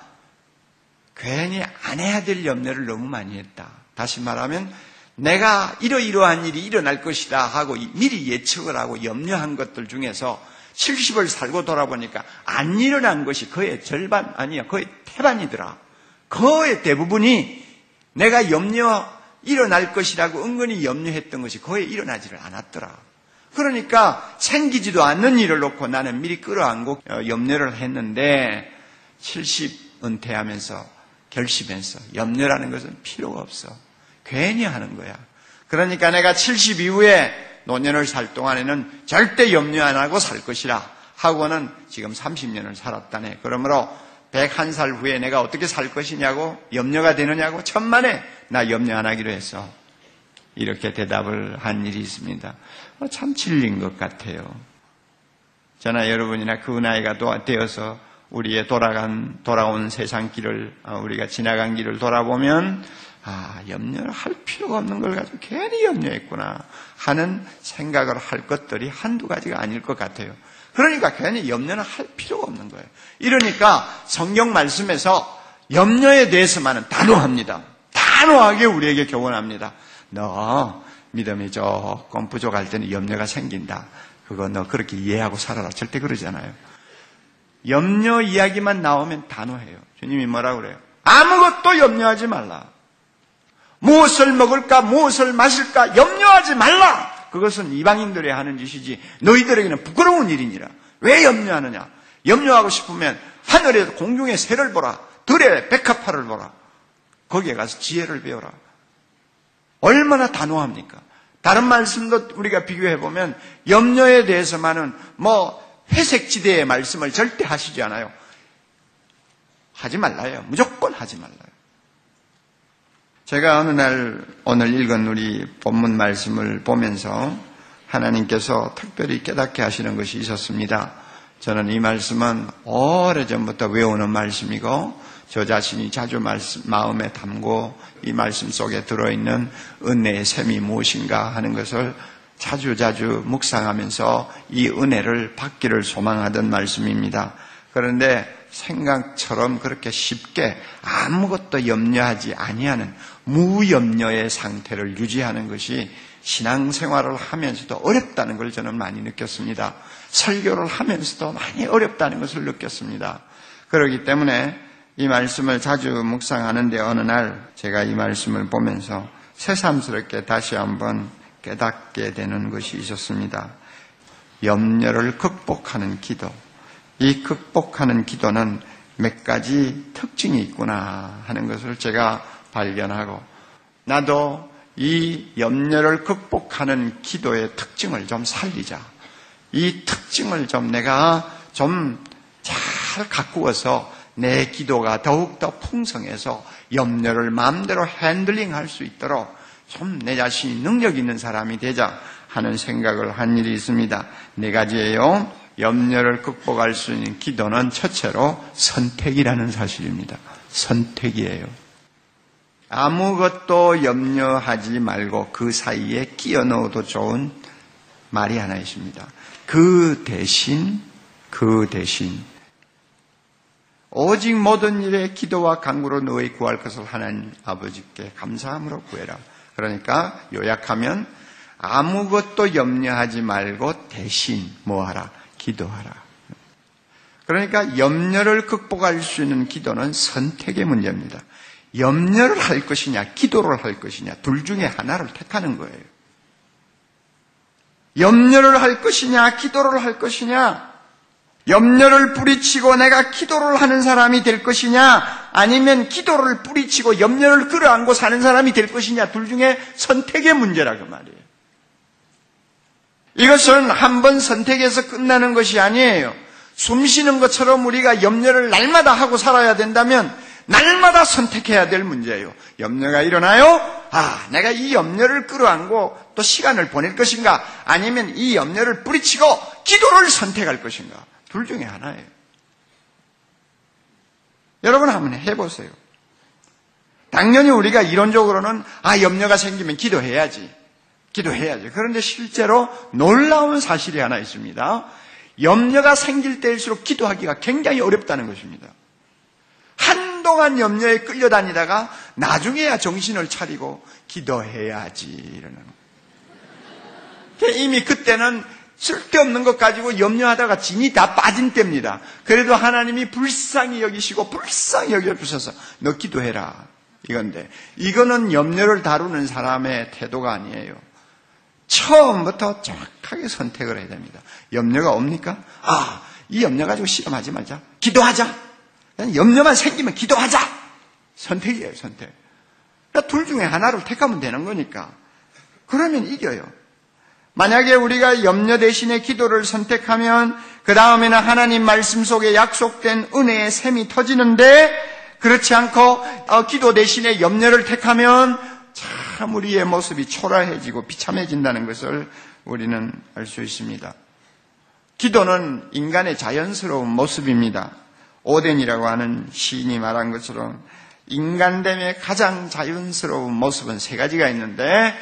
괜히 안 해야 될 염려를 너무 많이 했다. 다시 말하면 내가 이러이러한 일이 일어날 것이다 하고 미리 예측을 하고 염려한 것들 중에서 70을 살고 돌아보니까 안 일어난 것이 거의 절반, 아니야, 거의 태반이더라. 거의 대부분이 내가 일어날 것이라고 은근히 염려했던 것이 거의 일어나지를 않았더라. 그러니까 생기지도 않는 일을 놓고 나는 미리 끌어안고 염려를 했는데 70 은퇴하면서 결심해서 염려라는 것은 필요가 없어. 괜히 하는 거야. 그러니까 내가 70 이후에 노년을 살 동안에는 절대 염려 안 하고 살 것이라 하고는 지금 30년을 살았다네. 그러므로 101살 후에 내가 어떻게 살 것이냐고 염려가 되느냐고 천만에 나 염려 안 하기로 했어. 이렇게 대답을 한 일이 있습니다. 참 진리인 것 같아요. 저나 여러분이나 그 나이가 되어서 우리의 돌아온 세상 길을, 우리가 지나간 길을 돌아보면 염려를 할 필요가 없는 걸 가지고 괜히 염려했구나 하는 생각을 할 것들이 한두 가지가 아닐 것 같아요. 그러니까 괜히 염려는 할 필요가 없는 거예요. 이러니까 성경 말씀에서 염려에 대해서만은 단호합니다. 단호하게 우리에게 교훈합니다. 너 믿음이 조금 부족할 때는 염려가 생긴다. 그거 너 그렇게 이해하고 살아라. 절대 그러잖아요. 염려 이야기만 나오면 단호해요. 주님이 뭐라고 그래요? 아무것도 염려하지 말라. 무엇을 먹을까? 무엇을 마실까? 염려하지 말라. 그것은 이방인들이 하는 짓이지 너희들에게는 부끄러운 일이니라. 왜 염려하느냐? 염려하고 싶으면 하늘에 공중의 새를 보라. 들에 백합화를 보라. 거기에 가서 지혜를 배워라. 얼마나 단호합니까? 다른 말씀도 우리가 비교해보면 염려에 대해서만은 회색지대의 말씀을 절대 하시지 않아요. 하지 말라요. 무조건 하지 말라요. 제가 어느 날 오늘 읽은 우리 본문 말씀을 보면서 하나님께서 특별히 깨닫게 하시는 것이 있었습니다. 저는 이 말씀은 오래전부터 외우는 말씀이고 저 자신이 자주 마음에 담고 이 말씀 속에 들어있는 은혜의 셈이 무엇인가 하는 것을 자주 묵상하면서 이 은혜를 받기를 소망하던 말씀입니다. 그런데 생각처럼 그렇게 쉽게 아무것도 염려하지 아니하는 무염려의 상태를 유지하는 것이 신앙생활을 하면서도 어렵다는 걸 저는 많이 느꼈습니다. 설교를 하면서도 많이 어렵다는 것을 느꼈습니다. 그렇기 때문에 이 말씀을 자주 묵상하는데 어느 날 제가 이 말씀을 보면서 새삼스럽게 다시 한번 깨닫게 되는 것이 있었습니다. 염려를 극복하는 기도. 이 극복하는 기도는 몇 가지 특징이 있구나 하는 것을 제가 발견하고 나도 이 염려를 극복하는 기도의 특징을 좀 살리자. 이 특징을 좀 내가 좀 잘 가꾸어서 내 기도가 더욱더 풍성해서 염려를 마음대로 핸들링할 수 있도록 좀 내 자신이 능력 있는 사람이 되자 하는 생각을 한 일이 있습니다. 네 가지예요. 염려를 극복할 수 있는 기도는 첫째로 선택이라는 사실입니다. 선택이에요. 아무것도 염려하지 말고 그 사이에 끼어 넣어도 좋은 말이 하나 있습니다. 그 대신 오직 모든 일에 기도와 간구로 너희 구할 것을 하나님 아버지께 감사함으로 구해라. 그러니까 요약하면 아무것도 염려하지 말고 대신 뭐하라? 기도하라. 그러니까 염려를 극복할 수 있는 기도는 선택의 문제입니다. 염려를 할 것이냐 기도를 할 것이냐 둘 중에 하나를 택하는 거예요. 염려를 할 것이냐 기도를 할 것이냐, 염려를 뿌리치고 내가 기도를 하는 사람이 될 것이냐 아니면 기도를 뿌리치고 염려를 끌어안고 사는 사람이 될 것이냐, 둘 중에 선택의 문제라 그 말이에요. 이것은 한 번 선택해서 끝나는 것이 아니에요. 숨 쉬는 것처럼 우리가 염려를 날마다 하고 살아야 된다면 날마다 선택해야 될 문제예요. 염려가 일어나요? 내가 이 염려를 끌어안고 또 시간을 보낼 것인가? 아니면 이 염려를 뿌리치고 기도를 선택할 것인가? 둘 중에 하나예요. 여러분 한번 해보세요. 당연히 우리가 이론적으로는 염려가 생기면 기도해야지. 그런데 실제로 놀라운 사실이 하나 있습니다. 염려가 생길 때일수록 기도하기가 굉장히 어렵다는 것입니다. 한동안 염려에 끌려다니다가 나중에야 정신을 차리고 기도해야지 이러는 거예요. 이미 그때는 쓸데없는 것 가지고 염려하다가 진이 다 빠진 때입니다. 그래도 하나님이 불쌍히 여기셔서 너 기도해라 이건데, 이거는 염려를 다루는 사람의 태도가 아니에요. 처음부터 정확하게 선택을 해야 됩니다. 염려가 옵니까? 이 염려 가지고 씨름하지 말자. 기도하자. 그냥 염려만 생기면 기도하자. 선택이에요, 선택. 그러니까 둘 중에 하나를 택하면 되는 거니까. 그러면 이겨요. 만약에 우리가 염려 대신에 기도를 선택하면 그 다음에는 하나님 말씀 속에 약속된 은혜의 샘이 터지는데, 그렇지 않고 기도 대신에 염려를 택하면 참 우리의 모습이 초라해지고 비참해진다는 것을 우리는 알 수 있습니다. 기도는 인간의 자연스러운 모습입니다. 오덴이라고 하는 시인이 말한 것처럼 인간됨의 가장 자연스러운 모습은 세 가지가 있는데,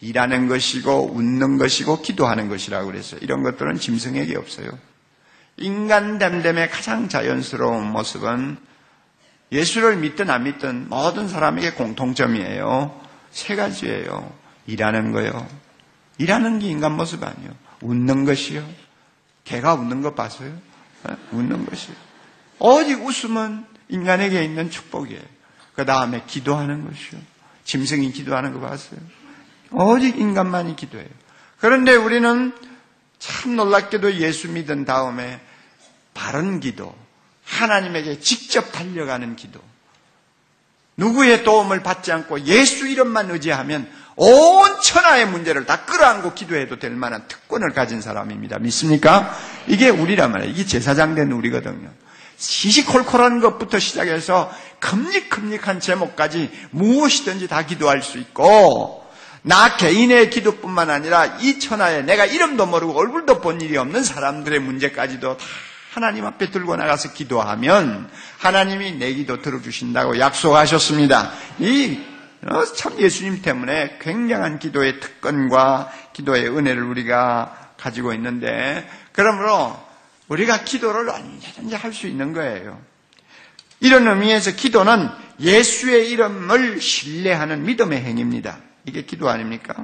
일하는 것이고 웃는 것이고 기도하는 것이라고 그랬어요. 이런 것들은 짐승에게 없어요. 인간됨의 가장 자연스러운 모습은 예수를 믿든 안 믿든 모든 사람에게 공통점이에요. 세 가지예요. 일하는 거요. 일하는 게 인간 모습 아니에요. 웃는 것이요. 개가 웃는 거 봤어요? 웃는 것이요. 오직 웃음은 인간에게 있는 축복이에요. 그 다음에 기도하는 것이요. 짐승이 기도하는 거 봤어요? 오직 인간만이 기도해요. 그런데 우리는 참 놀랍게도 예수 믿은 다음에 바른 기도, 하나님에게 직접 달려가는 기도, 누구의 도움을 받지 않고 예수 이름만 의지하면 온 천하의 문제를 다 끌어안고 기도해도 될 만한 특권을 가진 사람입니다. 믿습니까? 이게 우리란 말이에요. 이게 제사장 된 우리거든요. 시시콜콜한 것부터 시작해서 큼직큼직한 제목까지 무엇이든지 다 기도할 수 있고, 나 개인의 기도뿐만 아니라 이 천하에 내가 이름도 모르고 얼굴도 본 일이 없는 사람들의 문제까지도 다 하나님 앞에 들고 나가서 기도하면 하나님이 내 기도 들어주신다고 약속하셨습니다. 참 예수님 때문에 굉장한 기도의 특권과 기도의 은혜를 우리가 가지고 있는데, 그러므로 우리가 기도를 언제든지 할 수 있는 거예요. 이런 의미에서 기도는 예수의 이름을 신뢰하는 믿음의 행위입니다. 이게 기도 아닙니까?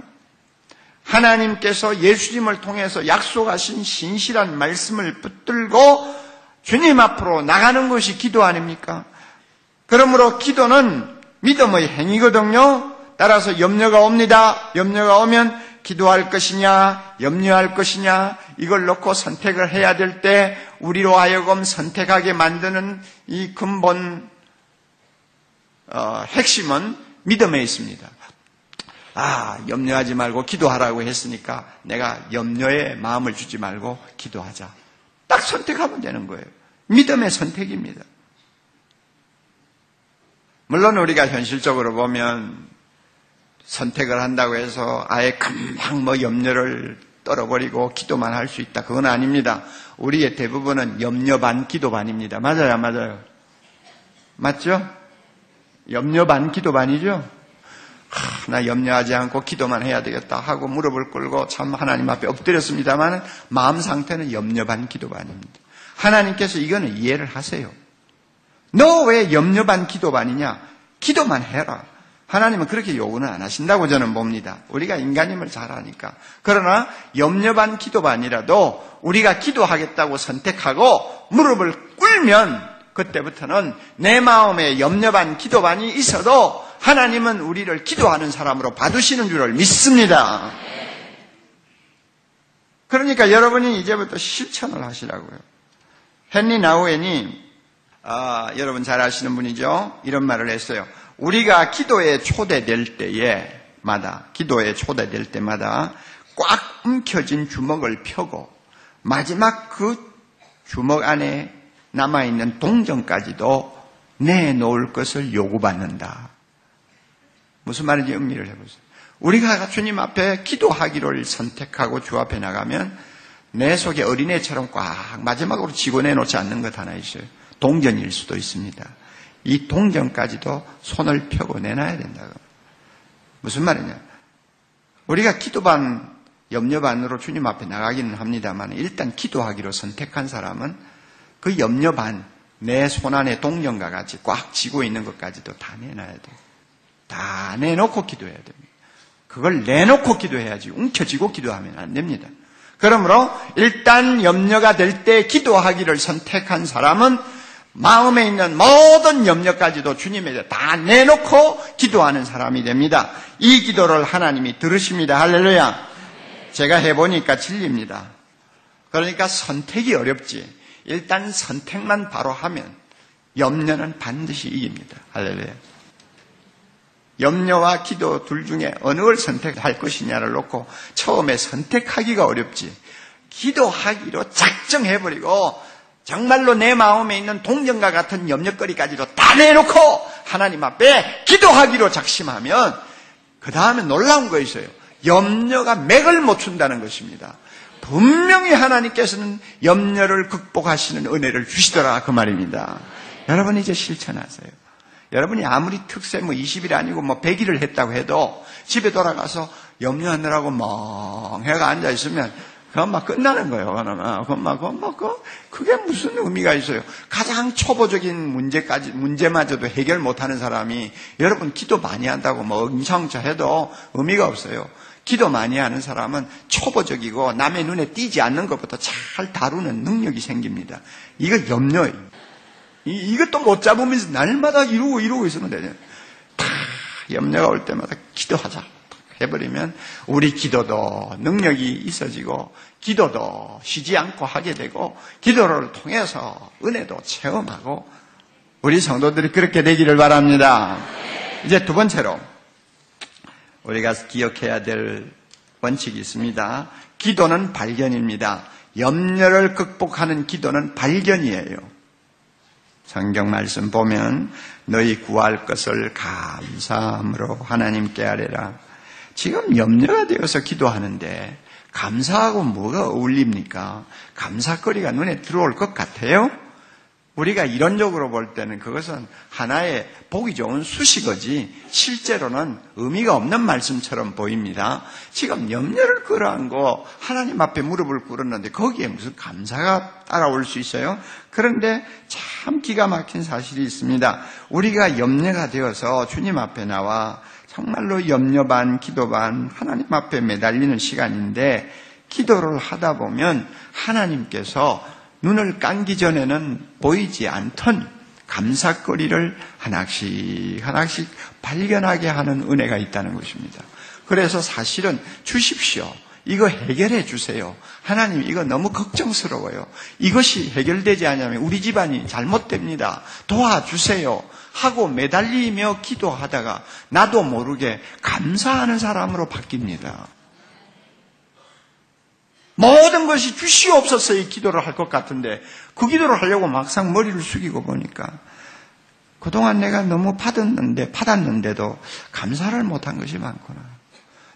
하나님께서 예수님을 통해서 약속하신 신실한 말씀을 붙들고 주님 앞으로 나가는 것이 기도 아닙니까? 그러므로 기도는 믿음의 행위거든요. 따라서 염려가 옵니다. 염려가 오면 기도할 것이냐 염려할 것이냐 이걸 놓고 선택을 해야 될 때, 우리로 하여금 선택하게 만드는 이 근본 핵심은 믿음에 있습니다. 염려하지 말고 기도하라고 했으니까 내가 염려에 마음을 주지 말고 기도하자. 딱 선택하면 되는 거예요. 믿음의 선택입니다. 물론 우리가 현실적으로 보면 선택을 한다고 해서 아예 금방 염려를 떨어버리고 기도만 할 수 있다, 그건 아닙니다. 우리의 대부분은 염려 반 기도 반입니다. 맞아요? 맞아요? 맞죠? 염려 반 기도 반이죠? 나 염려하지 않고 기도만 해야 되겠다 하고 무릎을 꿇고 참 하나님 앞에 엎드렸습니다만 마음 상태는 염려 반 기도 반입니다. 하나님께서 이거는 이해를 하세요. 너 왜 염려 반 기도 반이냐? 기도만 해라. 하나님은 그렇게 요구는 안 하신다고 저는 봅니다. 우리가 인간임을 잘 아니까. 그러나 염려 반 기도 반이라도 우리가 기도하겠다고 선택하고 무릎을 꿇면 그때부터는 내 마음에 염려 반 기도 반이 있어도 하나님은 우리를 기도하는 사람으로 봐주시는 줄을 믿습니다. 그러니까 여러분이 이제부터 실천을 하시라고요. 헨리 나우엔이 여러분 잘 아시는 분이죠. 이런 말을 했어요. 우리가 기도에 초대될 때마다 꽉 움켜쥔 주먹을 펴고 마지막 그 주먹 안에 남아있는 동전까지도 내놓을 것을 요구받는다. 무슨 말인지 음미를 해보세요. 우리가 주님 앞에 기도하기를 선택하고 주 앞에 나가면 내 속에 어린애처럼 꽉 마지막으로 쥐고 내놓지 않는 것 하나 있어요. 동전일 수도 있습니다. 이 동전까지도 손을 펴고 내놔야 된다고. 무슨 말이냐. 우리가 기도 반, 염려 반으로 주님 앞에 나가기는 합니다만 일단 기도하기로 선택한 사람은 그 염려 반, 내 손 안에 동전과 같이 꽉 쥐고 있는 것까지도 다 내놔야 돼요. 다 내놓고 기도해야 됩니다. 그걸 내놓고 기도해야지 움켜쥐고 기도하면 안 됩니다. 그러므로 일단 염려가 될 때 기도하기를 선택한 사람은 마음에 있는 모든 염려까지도 주님에게 다 내놓고 기도하는 사람이 됩니다. 이 기도를 하나님이 들으십니다. 할렐루야. 제가 해보니까 진리입니다. 그러니까 선택이 어렵지. 일단 선택만 바로 하면 염려는 반드시 이깁니다. 할렐루야. 염려와 기도 둘 중에 어느 걸 선택할 것이냐를 놓고 처음에 선택하기가 어렵지, 기도하기로 작정해버리고 정말로 내 마음에 있는 동전과 같은 염려거리까지도 다 내놓고 하나님 앞에 기도하기로 작심하면 그 다음에 놀라운 거 있어요. 염려가 맥을 못 춘다는 것입니다. 분명히 하나님께서는 염려를 극복하시는 은혜를 주시더라 그 말입니다. 여러분 이제 실천하세요. 여러분이 아무리 특세 20일 아니고 100일을 했다고 해도 집에 돌아가서 염려하느라고 멍해가 앉아있으면 그건 막 끝나는 거예요. 그게 무슨 의미가 있어요. 가장 초보적인 문제마저도 해결 못하는 사람이 여러분 기도 많이 한다고 엄청차 해도 의미가 없어요. 기도 많이 하는 사람은 초보적이고 남의 눈에 띄지 않는 것부터 잘 다루는 능력이 생깁니다. 이거 염려예요. 이것도 못 잡으면서 날마다 이러고 있으면 되죠. 다 염려가 올 때마다 기도하자 해버리면 우리 기도도 능력이 있어지고 기도도 쉬지 않고 하게 되고 기도를 통해서 은혜도 체험하고 우리 성도들이 그렇게 되기를 바랍니다. 이제 두 번째로 우리가 기억해야 될 원칙이 있습니다. 기도는 발견입니다. 염려를 극복하는 기도는 발견이에요. 성경 말씀 보면 너희 구할 것을 감사함으로 하나님께 아뢰라. 지금 염려가 되어서 기도하는데 감사하고 뭐가 어울립니까? 감사거리가 눈에 들어올 것 같아요? 우리가 이론적으로 볼 때는 그것은 하나의 보기 좋은 수식어지 실제로는 의미가 없는 말씀처럼 보입니다. 지금 염려를 끌어안고 하나님 앞에 무릎을 꿇었는데 거기에 무슨 감사가 따라올 수 있어요? 그런데 참 기가 막힌 사실이 있습니다. 우리가 염려가 되어서 주님 앞에 나와 정말로 염려 반, 기도 반 하나님 앞에 매달리는 시간인데 기도를 하다 보면 하나님께서 눈을 감기 전에는 보이지 않던 감사거리를 하나씩 발견하게 하는 은혜가 있다는 것입니다. 그래서 사실은 주십시오. 이거 해결해 주세요. 하나님 이거 너무 걱정스러워요. 이것이 해결되지 않으면 우리 집안이 잘못됩니다. 도와주세요. 하고 매달리며 기도하다가 나도 모르게 감사하는 사람으로 바뀝니다. 모든 것이 주시옵소서의 기도를 할 것 같은데 그 기도를 하려고 막상 머리를 숙이고 보니까 그동안 내가 너무 받았는데도 감사를 못한 것이 많구나.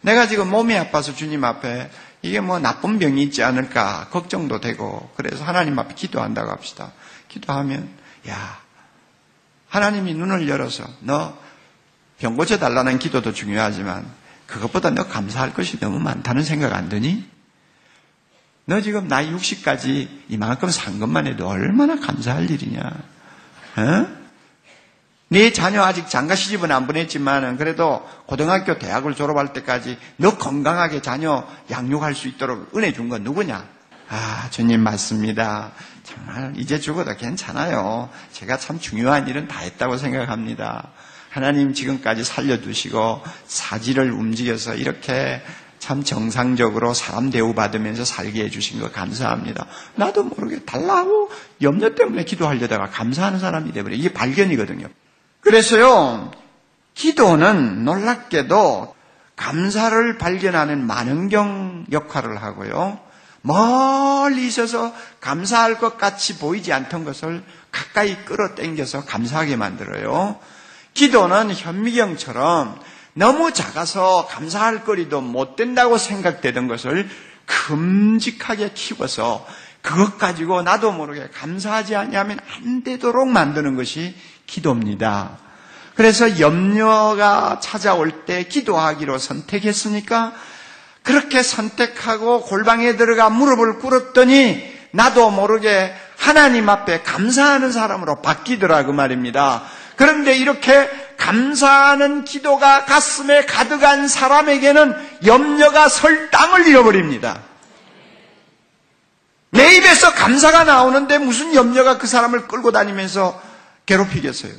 내가 지금 몸이 아파서 주님 앞에 이게 나쁜 병이 있지 않을까 걱정도 되고 그래서 하나님 앞에 기도한다고 합시다. 기도하면 하나님이 눈을 열어서 너 병 고쳐달라는 기도도 중요하지만 그것보다 너 감사할 것이 너무 많다는 생각 안 드니? 너 지금 나이 60까지 이만큼 산 것만 해도 얼마나 감사할 일이냐? 네 자녀 아직 장가 시집은 안 보냈지만 그래도 고등학교 대학을 졸업할 때까지 너 건강하게 자녀 양육할 수 있도록 은혜 준 건 누구냐? 아, 주님 맞습니다. 정말 이제 죽어도 괜찮아요. 제가 참 중요한 일은 다 했다고 생각합니다. 하나님 지금까지 살려두시고 사지를 움직여서 이렇게 참 정상적으로 사람 대우받으면서 살게 해주신 거 감사합니다. 나도 모르게 달라고 염려 때문에 기도하려다가 감사하는 사람이 되버려. 이게 발견이거든요. 그래서요, 기도는 놀랍게도 감사를 발견하는 만원경 역할을 하고요. 멀리 있어서 감사할 것 같이 보이지 않던 것을 가까이 끌어당겨서 감사하게 만들어요. 기도는 현미경처럼 너무 작아서 감사할 거리도 못 된다고 생각되던 것을 큼직하게 키워서 그것 가지고 나도 모르게 감사하지 않으면 안 되도록 만드는 것이 기도입니다. 그래서 염려가 찾아올 때 기도하기로 선택했으니까 그렇게 선택하고 골방에 들어가 무릎을 꿇었더니 나도 모르게 하나님 앞에 감사하는 사람으로 바뀌더라 그 말입니다. 그런데 이렇게 감사하는 기도가 가슴에 가득한 사람에게는 염려가 설 땅을 잃어버립니다. 내 입에서 감사가 나오는데 무슨 염려가 그 사람을 끌고 다니면서 괴롭히겠어요.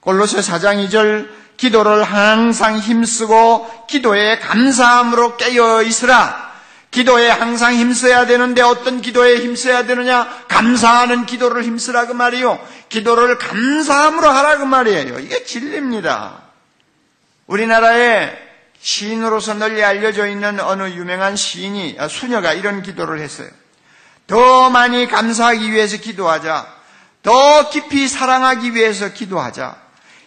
골로새 4장 2절 기도를 항상 힘쓰고 기도에 감사함으로 깨어 있으라. 기도에 항상 힘써야 되는데 어떤 기도에 힘써야 되느냐? 감사하는 기도를 힘쓰라 그 말이요. 기도를 감사함으로 하라 그 말이에요. 이게 진리입니다. 우리나라의 시인으로서 널리 알려져 있는 어느 유명한 시인이, 수녀가 이런 기도를 했어요. 더 많이 감사하기 위해서 기도하자. 더 깊이 사랑하기 위해서 기도하자.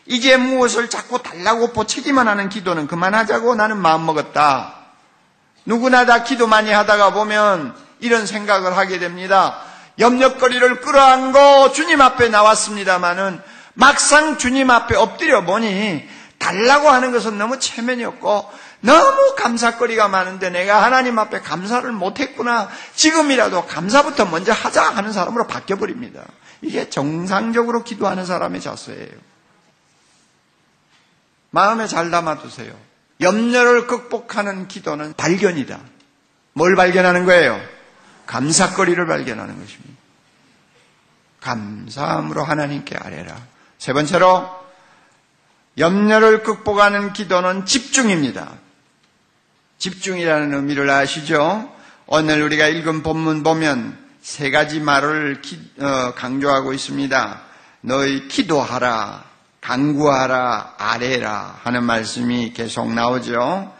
이제 무엇을 자꾸 달라고 보채기만 하는 기도는 그만하자고 나는 마음먹었다. 누구나 다 기도 많이 하다가 보면 이런 생각을 하게 됩니다. 염려거리를 끌어안고 주님 앞에 나왔습니다마는 막상 주님 앞에 엎드려 보니 달라고 하는 것은 너무 체면이었고 너무 감사거리가 많은데 내가 하나님 앞에 감사를 못했구나. 지금이라도 감사부터 먼저 하자 하는 사람으로 바뀌어버립니다. 이게 정상적으로 기도하는 사람의 자세예요. 마음에 잘 담아두세요. 염려를 극복하는 기도는 발견이다. 뭘 발견하는 거예요? 감사거리를 발견하는 것입니다. 감사함으로 하나님께 아뢰라. 세 번째로 염려를 극복하는 기도는 집중입니다. 집중이라는 의미를 아시죠? 오늘 우리가 읽은 본문 보면 세 가지 말을 강조하고 있습니다. 너희 기도하라, 간구하라, 아뢰라 하는 말씀이 계속 나오죠.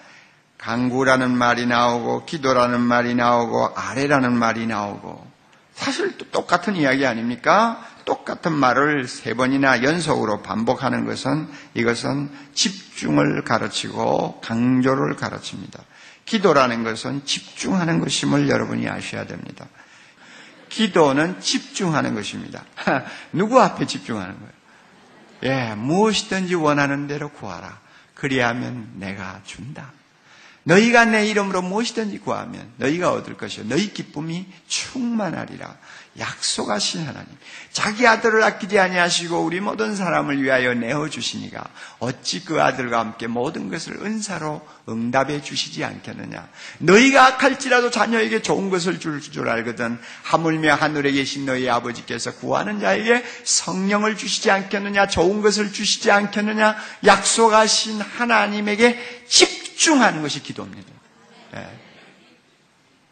간구라는 말이 나오고 기도라는 말이 나오고 아뢰라는 말이 나오고 사실 또 똑같은 이야기 아닙니까? 똑같은 말을 세 번이나 연속으로 반복하는 것은 이것은 집중을 가르치고 강조를 가르칩니다. 기도라는 것은 집중하는 것임을 여러분이 아셔야 됩니다. 기도는 집중하는 것입니다. 누구 앞에 집중하는 거예요? 예, 무엇이든지 원하는 대로 구하라. 그리하면 내가 준다. 너희가 내 이름으로 무엇이든지 구하면 너희가 얻을 것이요 너희 기쁨이 충만하리라. 약속하신 하나님, 자기 아들을 아끼지 아니하시고 우리 모든 사람을 위하여 내어주시니가 어찌 그 아들과 함께 모든 것을 은사로 응답해 주시지 않겠느냐. 너희가 악할지라도 자녀에게 좋은 것을 줄 줄 알거든 하물며 하늘에 계신 너희 아버지께서 구하는 자에게 성령을 주시지 않겠느냐. 좋은 것을 주시지 않겠느냐. 약속하신 하나님에게 집중하는 것이 기도입니다. 네.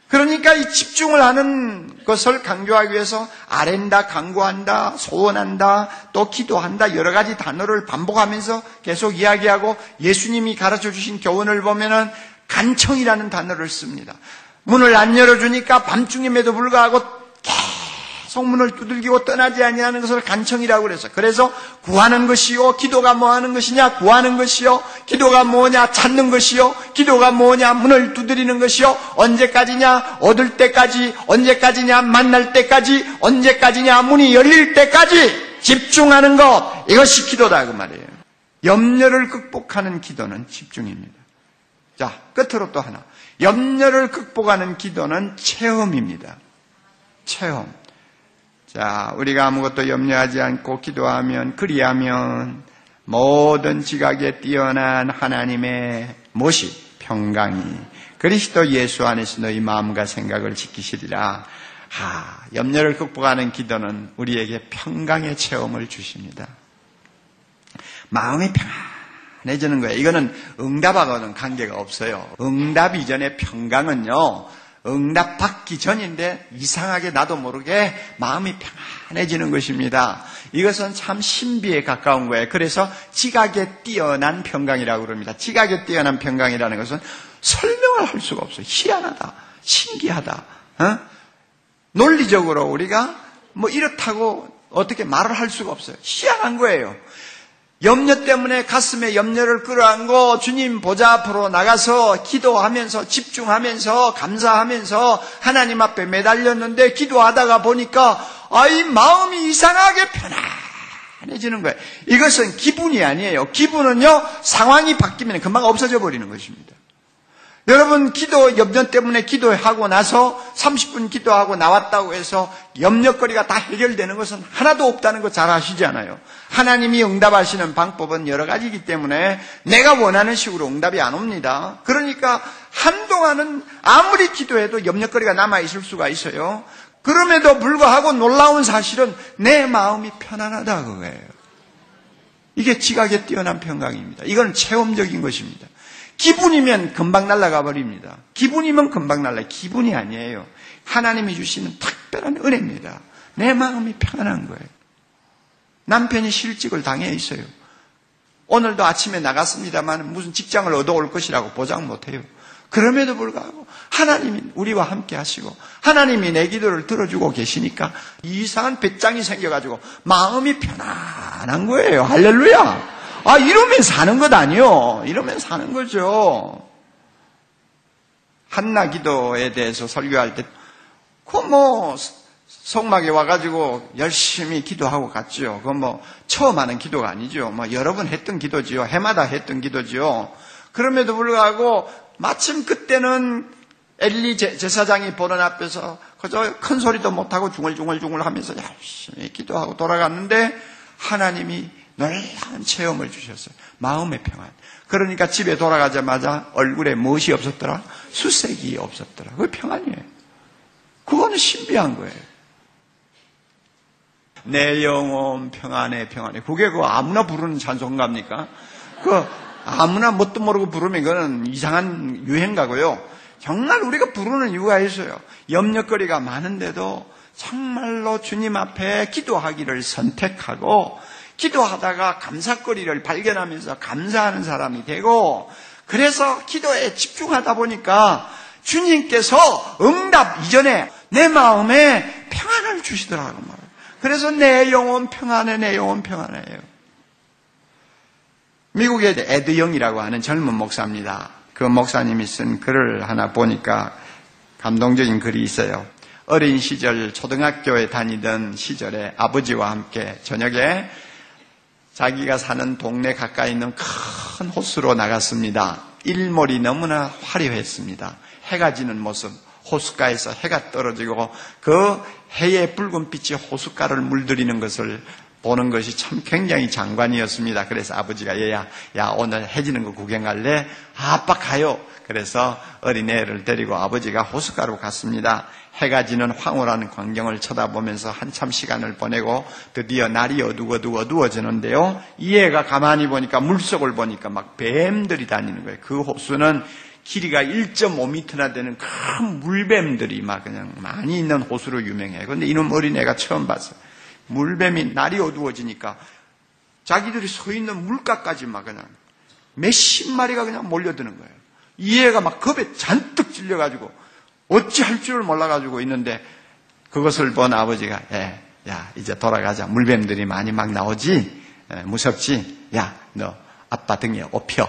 그러니까 이 집중을 하는 것을 강조하기 위해서 아랜다, 강구한다, 소원한다, 또 기도한다 여러 가지 단어를 반복하면서 계속 이야기하고 예수님이 가르쳐주신 교훈을 보면은 간청이라는 단어를 씁니다. 문을 안 열어주니까 밤중임에도 불구하고 계속 문을 두들기고 떠나지 아니하는 것을 간청이라고 그래서 구하는 것이요 기도가 뭐하는 것이냐. 구하는 것이요 기도가 뭐냐. 찾는 것이요 기도가 뭐냐. 문을 두드리는 것이요 언제까지냐. 얻을 때까지. 언제까지냐. 만날 때까지. 언제까지냐. 문이 열릴 때까지 집중하는 것, 이것이 기도다 그 말이에요. 염려를 극복하는 기도는 집중입니다. 자, 끝으로 또 하나, 염려를 극복하는 기도는 체험입니다. 체험. 자, 우리가 아무것도 염려하지 않고 기도하면 그리하면 모든 지각에 뛰어난 하나님의 무엇이 평강이 그리스도 예수 안에서 너희 마음과 생각을 지키시리라. 염려를 극복하는 기도는 우리에게 평강의 체험을 주십니다. 마음이 평안해지는 거예요. 이거는 응답하고는 관계가 없어요. 응답 이전의 평강은요, 응답받기 전인데 이상하게 나도 모르게 마음이 평안해지는 것입니다. 이것은 참 신비에 가까운 거예요. 그래서 지각에 뛰어난 평강이라고 그럽니다. 지각에 뛰어난 평강이라는 것은 설명을 할 수가 없어요. 희한하다, 신기하다. 논리적으로 우리가 뭐 이렇다고 어떻게 말을 할 수가 없어요. 희한한 거예요. 염려 때문에 가슴에 염려를 끌어안고 주님 보좌 앞으로 나가서 기도하면서 집중하면서 감사하면서 하나님 앞에 매달렸는데 기도하다가 보니까 이 마음이 이상하게 편안해지는 거예요. 이것은 기분이 아니에요. 기분은요, 상황이 바뀌면 금방 없어져 버리는 것입니다. 여러분, 기도 염려 때문에 기도하고 나서 30분 기도하고 나왔다고 해서 염려거리가 다 해결되는 것은 하나도 없다는 거 잘 아시지 않아요? 하나님이 응답하시는 방법은 여러 가지이기 때문에 내가 원하는 식으로 응답이 안 옵니다. 그러니까 한동안은 아무리 기도해도 염려거리가 남아있을 수가 있어요. 그럼에도 불구하고 놀라운 사실은 내 마음이 편안하다 그거예요. 이게 지각에 뛰어난 평강입니다. 이건 체험적인 것입니다. 기분이면 금방 날아가 버립니다. 기분이면 금방 날아요. 기분이 아니에요. 하나님이 주시는 특별한 은혜입니다. 내 마음이 평안한 거예요. 남편이 실직을 당해 있어요. 오늘도 아침에 나갔습니다만 무슨 직장을 얻어올 것이라고 보장 못해요. 그럼에도 불구하고 하나님이 우리와 함께 하시고 하나님이 내 기도를 들어주고 계시니까 이상한 배짱이 생겨가지고 마음이 편안한 거예요. 할렐루야! 아, 이러면 사는 것 아니요. 이러면 사는 거죠. 한나 기도에 대해서 설교할 때 성막에 와가지고 열심히 기도하고 갔죠. 그건 처음 하는 기도가 아니죠. 여러 번 했던 기도지요. 해마다 했던 기도지요. 그럼에도 불구하고 마침 그때는 엘리 제사장이 보는 앞에서 그저 큰 소리도 못하고 중얼중얼 하면서 열심히 기도하고 돌아갔는데 하나님이 놀라운 체험을 주셨어요. 마음의 평안. 그러니까 집에 돌아가자마자 얼굴에 무엇이 없었더라? 수색이 없었더라. 그게 평안이에요. 그거는 신비한 거예요. 내 영혼 평안해 평안해. 그게 아무나 부르는 찬송가입니까? 아무나 뭣도 모르고 부르면 그거는 이상한 유행가고요. 정말 우리가 부르는 이유가 있어요. 염려거리가 많은데도 정말로 주님 앞에 기도하기를 선택하고 기도하다가 감사거리를 발견하면서 감사하는 사람이 되고, 그래서 기도에 집중하다 보니까 주님께서 응답 이전에 내 마음에 평안을 주시더라고 말이에요. 그래서 내 영혼 평안해, 내 영혼 평안해요. 미국의 에드영이라고 하는 젊은 목사입니다. 그 목사님이 쓴 글을 하나 보니까 감동적인 글이 있어요. 어린 시절 초등학교에 다니던 시절에 아버지와 함께 저녁에 자기가 사는 동네 가까이 있는 큰 호수로 나갔습니다. 일몰이 너무나 화려했습니다. 해가 지는 모습, 호숫가에서 해가 떨어지고 그 해의 붉은 빛이 호숫가를 물들이는 것을 보는 것이 참 굉장히 장관이었습니다. 그래서 아버지가 얘야 오늘 해 지는 거 구경할래? 아빠 가요. 그래서 어린애를 데리고 아버지가 호숫가로 갔습니다. 해가 지는 황홀한 광경을 쳐다보면서 한참 시간을 보내고 드디어 날이 어두워지는데요. 이 애가 가만히 보니까 물속을 보니까 막 뱀들이 다니는 거예요. 그 호수는 길이가 1.5m나 되는 큰 물뱀들이 막 그냥 많이 있는 호수로 유명해요. 그런데 이놈 어린애가 처음 봤어요. 물뱀이 날이 어두워지니까 자기들이 서 있는 물가까지 막 그냥 몇십 마리가 그냥 몰려드는 거예요. 이 애가 막 겁에 잔뜩 질려가지고 어찌할 줄을 몰라가지고 있는데 그것을 본 아버지가 야 이제 돌아가자. 물뱀들이 많이 막 나오지? 무섭지? 야, 너 아빠 등에 업혀.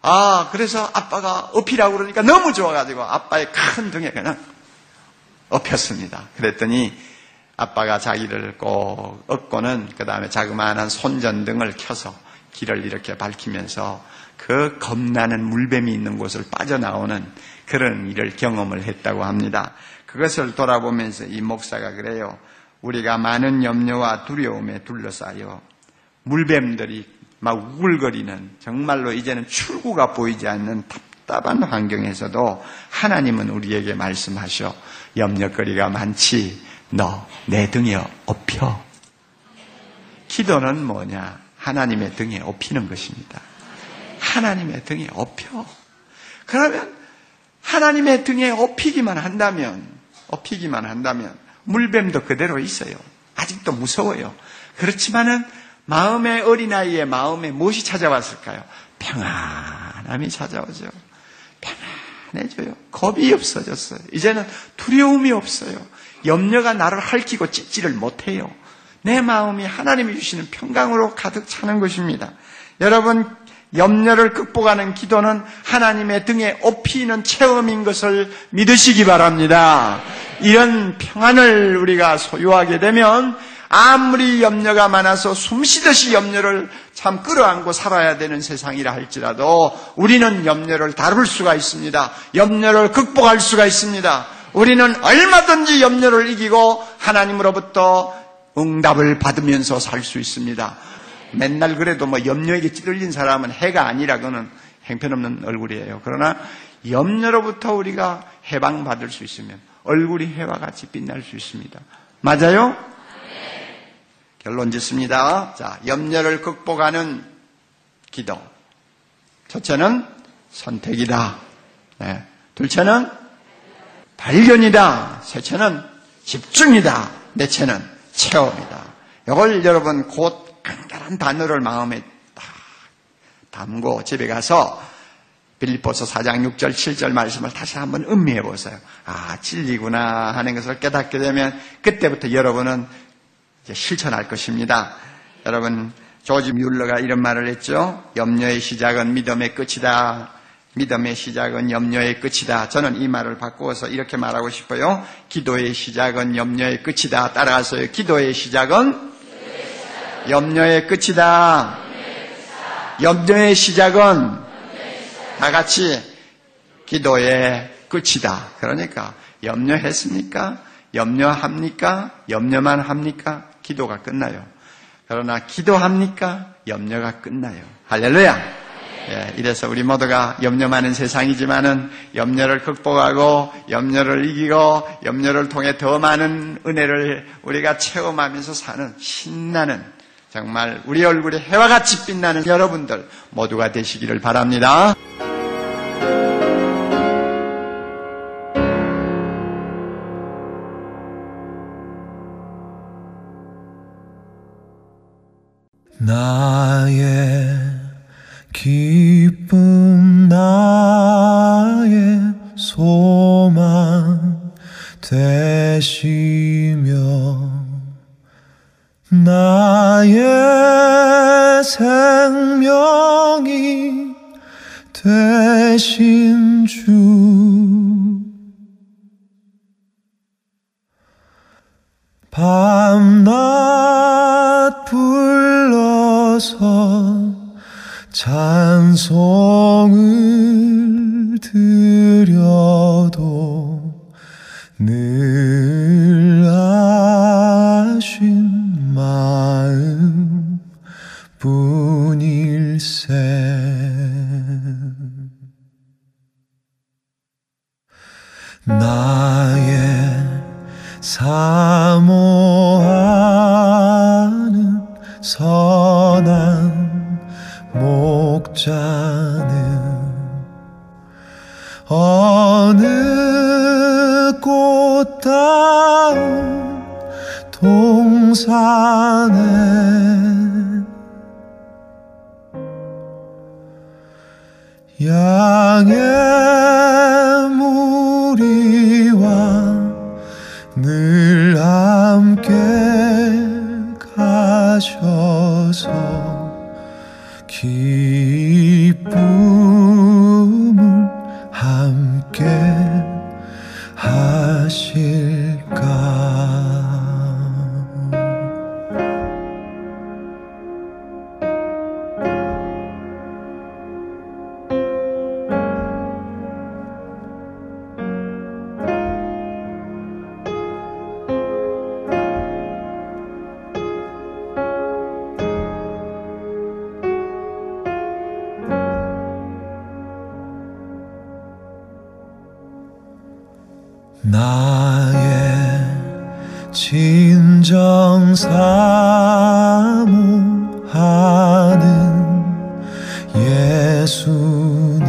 아, 그래서 아빠가 업히라고 그러니까 너무 좋아가지고 아빠의 큰 등에 그냥 업혔습니다. 그랬더니 아빠가 자기를 꼭 업고는 그 다음에 자그마한 손전등을 켜서 길을 이렇게 밝히면서 그 겁나는 물뱀이 있는 곳을 빠져나오는 그런 일을 경험을 했다고 합니다. 그것을 돌아보면서 이 목사가 그래요. 우리가 많은 염려와 두려움에 둘러싸여 물뱀들이 막 우글거리는 정말로 이제는 출구가 보이지 않는 답답한 환경에서도 하나님은 우리에게 말씀하셔. 염려거리가 많지. 너 내 등에 업혀. 기도는 뭐냐? 하나님의 등에 업히는 것입니다. 하나님의 등에 업혀. 그러면 하나님의 등에 업히기만 한다면 물뱀도 그대로 있어요. 아직도 무서워요. 그렇지만은 마음의 어린아이의 마음에 무엇이 찾아왔을까요? 평안함이 찾아오죠. 평안해져요. 겁이 없어졌어요. 이제는 두려움이 없어요. 염려가 나를 핥히고 찢지를 못해요. 내 마음이 하나님이 주시는 평강으로 가득 차는 것입니다. 여러분, 염려를 극복하는 기도는 하나님의 등에 업히는 체험인 것을 믿으시기 바랍니다. 이런 평안을 우리가 소유하게 되면 아무리 염려가 많아서 숨쉬듯이 염려를 참 끌어안고 살아야 되는 세상이라 할지라도 우리는 염려를 다룰 수가 있습니다. 염려를 극복할 수가 있습니다. 우리는 얼마든지 염려를 이기고 하나님으로부터 응답을 받으면서 살 수 있습니다. 맨날 그래도 염려에게 찌들린 사람은 해가 아니라 그는 행편없는 얼굴이에요. 그러나 염려로부터 우리가 해방받을 수 있으면 얼굴이 해와 같이 빛날 수 있습니다. 맞아요? 결론 짓습니다. 자, 염려를 극복하는 기도. 첫째는 선택이다. 네. 둘째는 발견이다. 셋째는 집중이다. 넷째는 체험이다. 이걸 여러분 곧 간단한 단어를 마음에 딱 담고 집에 가서 빌립보서 4장 6절 7절 말씀을 다시 한번 음미해 보세요. 아, 진리구나 하는 것을 깨닫게 되면 그때부터 여러분은 이제 실천할 것입니다. 여러분, 조지 뮬러가 이런 말을 했죠. 염려의 시작은 믿음의 끝이다. 믿음의 시작은 염려의 끝이다. 저는 이 말을 바꾸어서 이렇게 말하고 싶어요. 기도의 시작은 염려의 끝이다. 따라하세요. 기도의 시작은 염려의 끝이다. 염려의 시작은 다 같이 기도의 끝이다. 그러니까 염려했습니까? 염려합니까? 염려만 합니까? 기도가 끝나요. 그러나 기도합니까? 염려가 끝나요. 할렐루야! 예, 이래서 우리 모두가 염려 많은 세상이지만은 염려를 극복하고 염려를 이기고 염려를 통해 더 많은 은혜를 우리가 체험하면서 사는 신나는 정말 우리 얼굴이 해와 같이 빛나는 여러분들 모두가 되시기를 바랍니다. 나의 기쁨 나의 소망 되시며 나의 생명이 되신 주 밤낮 불러서 찬송을 드려도 늘 아신 마음 뿐일세 나의 사모하는 선한 목자는 어느 꽃다운 동산에 양의 무리와 늘 함께 가셔서 기쁨을 함께 하실까 나의 진정 사모하는 예수님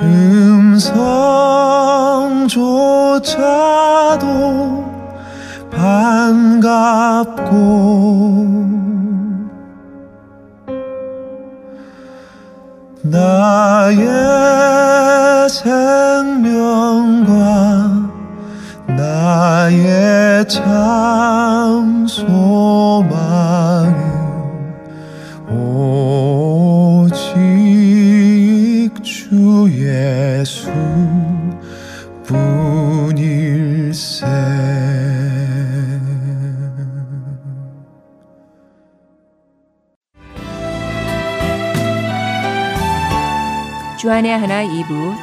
음성조차도 반갑고 나의 생명과 나의 참 소망은 오직 주 예수 뿐일세 주안의 하나 2부